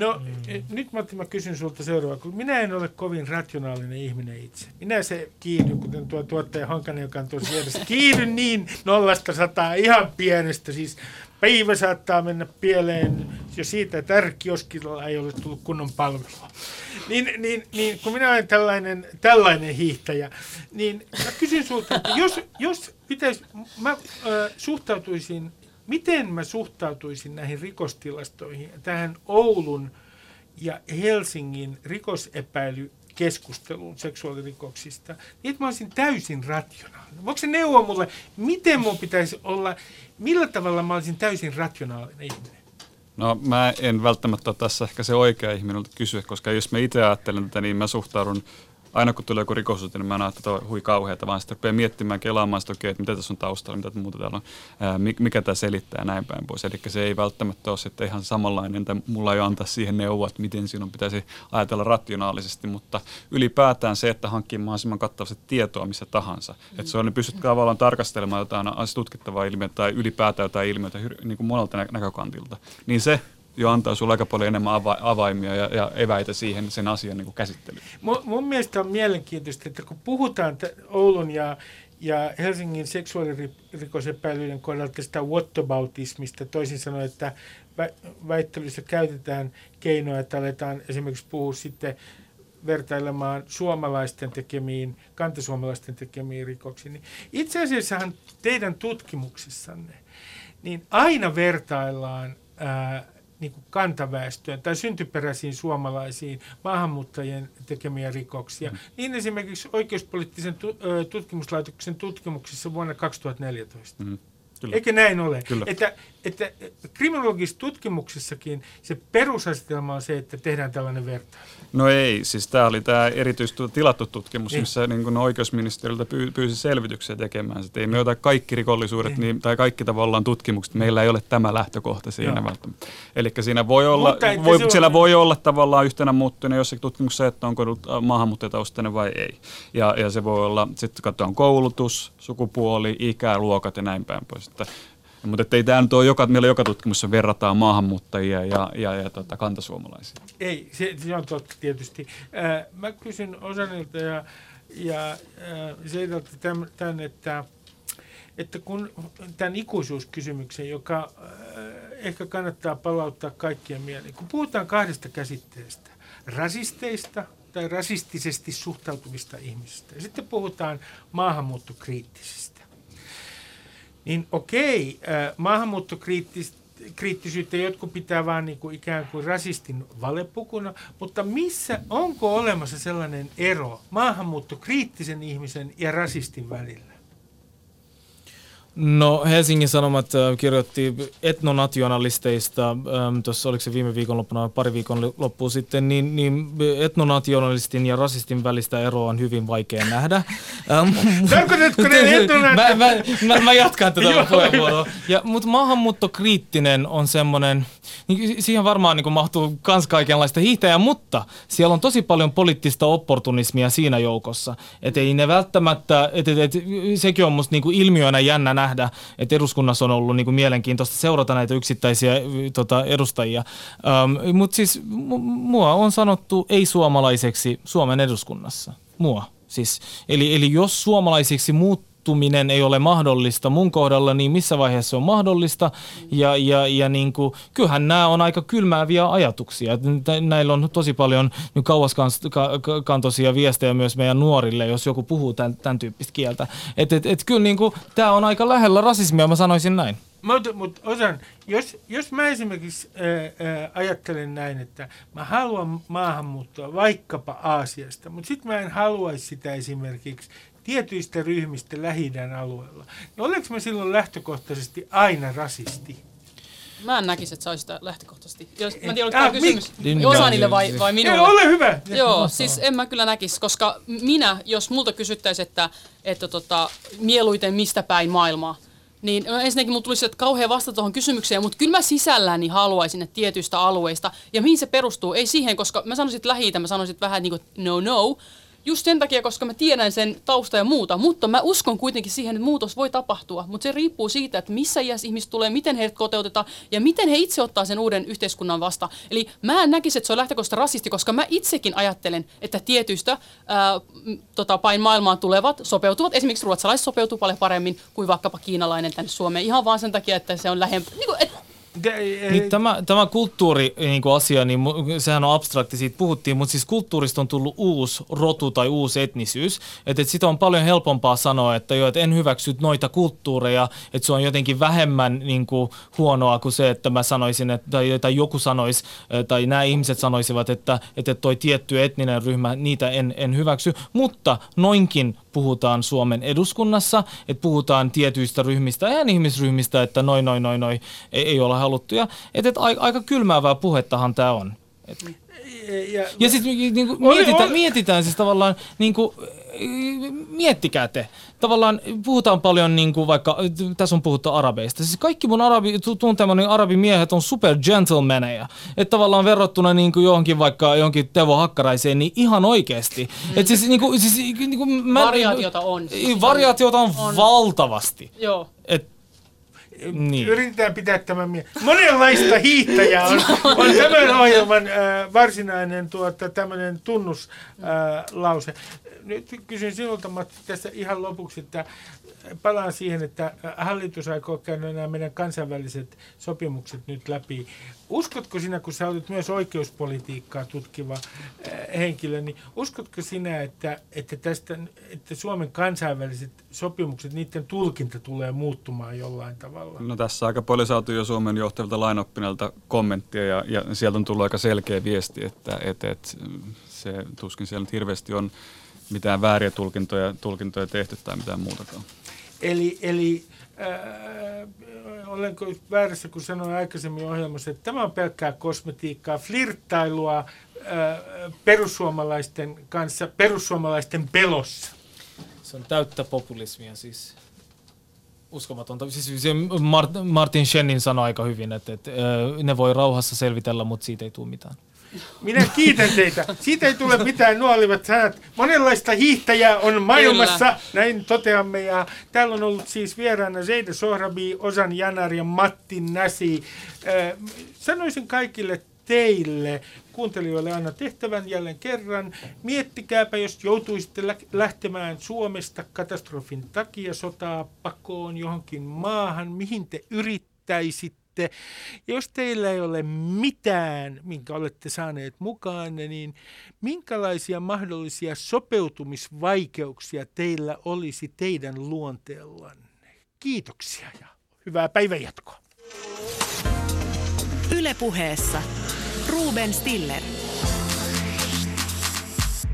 No mm. nyt Matti, mä kysyn sulta seuraavaa, kun minä en ole kovin rationaalinen ihminen itse. Minä se kiihdyn, kuten tuo tuottaja Honkanen, joka on tuossa vieressä, kiihdyn niin nollasta sataa ihan pienestä. Siis päivä saattaa mennä pieleen jo siitä, että R-kioskilla ei ole tullut kunnon palvelua. Niin, niin, niin kun minä olen tällainen, tällainen hiihtäjä, niin mä kysyn sulta, että jos, jos pitäisi, mä äh, suhtautuisin... Miten mä suhtautuisin näihin rikostilastoihin, tähän Oulun ja Helsingin rikosepäilykeskusteluun seksuaalirikoksista, niin että mä olisin täysin rationaalinen. Voiko se neuvoa mulle, miten mun pitäisi olla, millä tavalla mä olisin täysin rationaalinen ihminen? No mä en välttämättä ole tässä ehkä se oikea ihminen kysyä, koska jos mä itse ajattelen tätä, niin mä suhtaudun, aina kun tulee joku rikosuuti, niin mä en ajattele, että hui kauheata, vaan sitten rupeaa miettimään, kelaamaan sitä, okay, että mitä tässä on taustalla, mitä muuta täällä on, ää, mikä tämä selittää näin päin pois. Eli se ei välttämättä ole sitten ihan samanlainen, tai mulla ei ole antaa siihen neuvoa, että miten sinun pitäisi ajatella rationaalisesti, mutta ylipäätään se, että hankkii mahdollisimman kattavasti tietoa missä tahansa. Mm-hmm. Että se on, niin pystyt tavallaan tarkastelemaan jotain tutkittavaa ilmiötä tai ylipäätään jotain ilmiötä niin kuin monelta nä- näkökantilta, niin se... jo antaa sinulle aika paljon enemmän ava- avaimia ja, ja eväitä siihen sen asian niin käsittelyyn. Mun, mun mielestä on mielenkiintoista, että kun puhutaan t- Oulun ja, ja Helsingin seksuaalirikosepäilyiden kohdalla tästä whataboutismista, toisin sanoen, että vä- väittelyssä käytetään keinoja, että aletaan esimerkiksi puhua sitten vertailemaan suomalaisten tekemiin, kantasuomalaisten tekemiin rikoksiin. Niin itse asiassahan teidän tutkimuksessanne niin aina vertaillaan ää, niin kuin kantaväestöön tai syntyperäisiin suomalaisiin maahanmuuttajien tekemiä rikoksia, niin esimerkiksi oikeuspoliittisen tu- tutkimuslaitoksen tutkimuksissa vuonna kaksituhattaneljätoista. Mm, Eikö näin ole? Että, että kriminologisissa tutkimuksissakin se perusasetelma on se, että tehdään tällainen vertailu. No ei, siis tämä oli tämä erityisesti tilattu tutkimus, ei. missä niin kuin oikeusministeriöltä pyy- pyysi selvityksiä tekemään. Sitten ei me ota kaikki rikollisuudet niin, tai kaikki tavallaan tutkimukset. Meillä ei ole tämä lähtökohta siinä välttämättä. Eli siinä voi olla, voi, siellä on... voi olla tavallaan yhtenä muuttujana jossakin tutkimuksessa, että onko ollut maahanmuuttajataustainen vai ei. Ja, ja se voi olla, sitten katsotaan koulutus, sukupuoli, ikä, luokat ja näin päin pois. Että, mutta ei tämä nyt ole, joka, meillä joka tutkimuksessa verrataan maahanmuuttajia ja, ja, ja tota, kantasuomalaisia. Ei, se, se on totta tietysti. Äh, mä kysyn Ozanilta ja, ja äh, Seidalta tämän, tämän että, että kun tämän ikuisuuskysymyksen, joka äh, ehkä kannattaa palauttaa kaikkien mieleen. Kun puhutaan kahdesta käsitteestä, rasisteista tai rasistisesti suhtautuvista ihmisistä, ja sitten puhutaan maahanmuuttokriittisistä. Niin okei, maahanmuuttokriittisyyttä jotkut pitää vaan niin kuin ikään kuin rasistin valepukuna, mutta missä onko olemassa sellainen ero maahanmuuttokriittisen ihmisen ja rasistin välillä? No Helsingin Sanomat kirjoitti etnonationalisteista, tuossa oliko se viime viikonloppuna, pari viikon loppuun sitten, niin, niin etnonationalistin ja rasistin välistä eroa on hyvin vaikea nähdä. Tarkoitatko ne etnonationalistit? Mä, mä, mä jatkan tätä puheenvuoroa. Ja, mutta maahanmuuttokriittinen on semmoinen, niin siihen varmaan niin mahtuu myös kaikenlaista hiihtäjää, mutta siellä on tosi paljon poliittista opportunismia siinä joukossa. Että ei ne välttämättä, et, et, et, sekin on musta niin ilmiönä jännä nähdä, että eduskunnassa on ollut niinku mielenkiintoista seurata näitä yksittäisiä tota, edustajia. Ähm, mutta siis m- mua on sanottu ei-suomalaiseksi Suomen eduskunnassa. Mua siis. Eli, eli jos suomalaisiksi muuttuu, muuttuminen ei ole mahdollista mun kohdalla, niin missä vaiheessa se on mahdollista? Ja, ja, ja niin kuin, kyllähän nämä on aika kylmääviä ajatuksia. Näillä on tosi paljon niin kauaskantoisia viestejä myös meidän nuorille, jos joku puhuu tämän, tämän tyyppistä kieltä. Et, et, et kyllä niin kuin, tämä on aika lähellä rasismia, mä sanoisin näin. Mutta mut, Ozan, jos, jos mä esimerkiksi ää, ää, ajattelen näin, että mä haluan maahanmuuttoa vaikkapa Aasiasta, mutta sitten mä en haluaisi sitä esimerkiksi tietyistä ryhmistä Lähi-idän alueella. No olenko mä silloin lähtökohtaisesti aina rasisti? Mä en näkisi, että sä olisit lähtökohtaisesti. Jos, mä en tiedä, oliko ah, kysymys Ozanille vai, vai minulle. Ei, ole hyvä! Joo, siis en mä kyllä näkisi, koska minä, jos multa kysyttäisiin, että, että tota, mieluiten mistä päin maailmaa, niin no ensinnäkin mulla tulisi kauhean vasta tuohon kysymykseen, mutta kyllä mä sisälläni haluaisin, että tietyistä alueista, ja mihin se perustuu, ei siihen, koska mä sanoisin Lähi-itä, mä sanoisin vähän niin kuin no no, just sen takia, koska mä tiedän sen tausta ja muuta, mutta mä uskon kuitenkin siihen, että muutos voi tapahtua, mutta se riippuu siitä, että missä iässä ihmiset tulee, miten heidät koteutetaan ja miten he itse ottaa sen uuden yhteiskunnan vastaan. Eli mä en näkisi, että se on lähtökohtaisesti rasisti, koska mä itsekin ajattelen, että tietyistä ää, tota, päin maailmaan tulevat sopeutuvat, esimerkiksi ruotsalaiset sopeutuu paljon paremmin kuin vaikkapa kiinalainen tänne Suomeen, ihan vaan sen takia, että se on lähempänä. Niin kuin, et, Niin tämä, tämä kulttuuri-asia, niin sehän on abstrakti, siitä puhuttiin, mutta siis kulttuurista on tullut uusi rotu tai uusi etnisyys. Että et sitä on paljon helpompaa sanoa, että joo, et en hyväksy noita kulttuureja, että se on jotenkin vähemmän niin kuin, huonoa kuin se, että mä sanoisin, että, tai, tai joku sanoisi, tai nämä ihmiset sanoisivat, että, että toi tietty etninen ryhmä, niitä en, en hyväksy, mutta noinkin puhutaan Suomen eduskunnassa, että puhutaan tietyistä ryhmistä ja ihmisryhmistä, että noin, noin, noin, noin, ei, ei olla haluttuja. Että et, aika kylmäävää puhettahan tämä on. Et. Ja, ja sitten niinku, mietitään, mietitään siis tavallaan, niinku, miettikää te. Tavallaan puhutaan paljon, niinku, vaikka tässä on puhuttu arabeista. Siis kaikki mun arabi, tuntemani arabimiehet on super gentlemaneja. Että tavallaan verrattuna niinku, johonkin vaikka johonkin Teuvo Hakkaraiseen, niin ihan oikeasti. Mm. Että siis, niinku, siis, niinku, mä, variaatiota on. Variaatiota on, on. valtavasti. Joo. Et, Niin. Yritetään pitää tämän mieleen. Monenlaista hiihtäjää on, on tämän ohjelman äh, varsinainen tuota, tämmöinen tunnuslause. Äh, Nyt kysyn sinulta, Matti, tässä ihan lopuksi, että palaan siihen, että hallitus aikoo käydä nämä meidän kansainväliset sopimukset nyt läpi. Uskotko sinä, kun sä olet myös oikeuspolitiikkaa tutkiva äh, henkilö, niin uskotko sinä, että, että, tästä, että Suomen kansainväliset sopimukset, niiden tulkinta tulee muuttumaan jollain tavalla? No tässä aika paljon saatu jo Suomen johtavilta lainoppineilta kommenttia ja, ja sieltä on tullut aika selkeä viesti, että et, et, se tuskin siellä nyt hirveästi on mitään vääriä tulkintoja, tulkintoja tehty tai mitään muutakaan. Eli... eli Äh, olenko väärässä, kun sanoin aikaisemmin ohjelmassa, että tämä on pelkkää kosmetiikkaa, flirttailua äh, perussuomalaisten kanssa, perussuomalaisten pelossa. Se on täyttä populismia siis. Uskomatonta. Siis Martin Shenin sanoi aika hyvin, että, että ne voi rauhassa selvitellä, mutta siitä ei tule mitään. Minä kiitän teitä. Siitä ei tule mitään, nuo olivat sanat. Monenlaista hiihtäjää on maailmassa, kyllä, näin toteamme. Ja täällä on ollut siis vieraana Seida Sohrabi, Ozan Yanar ja Matti Näsi. Äh, sanoisin kaikille teille, kuuntelijoille anna tehtävän jälleen kerran. Miettikääpä, jos joutuisitte lähtemään Suomesta katastrofin takia, sotaa, pakoon, johonkin maahan, mihin te yrittäisitte. Jos teillä ei ole mitään, minkä olette saaneet mukaan, niin minkälaisia mahdollisia sopeutumisvaikeuksia teillä olisi teidän luonteellanne? Kiitoksia ja hyvää päivänjatkoa. Yle Puheessa Ruben Stiller.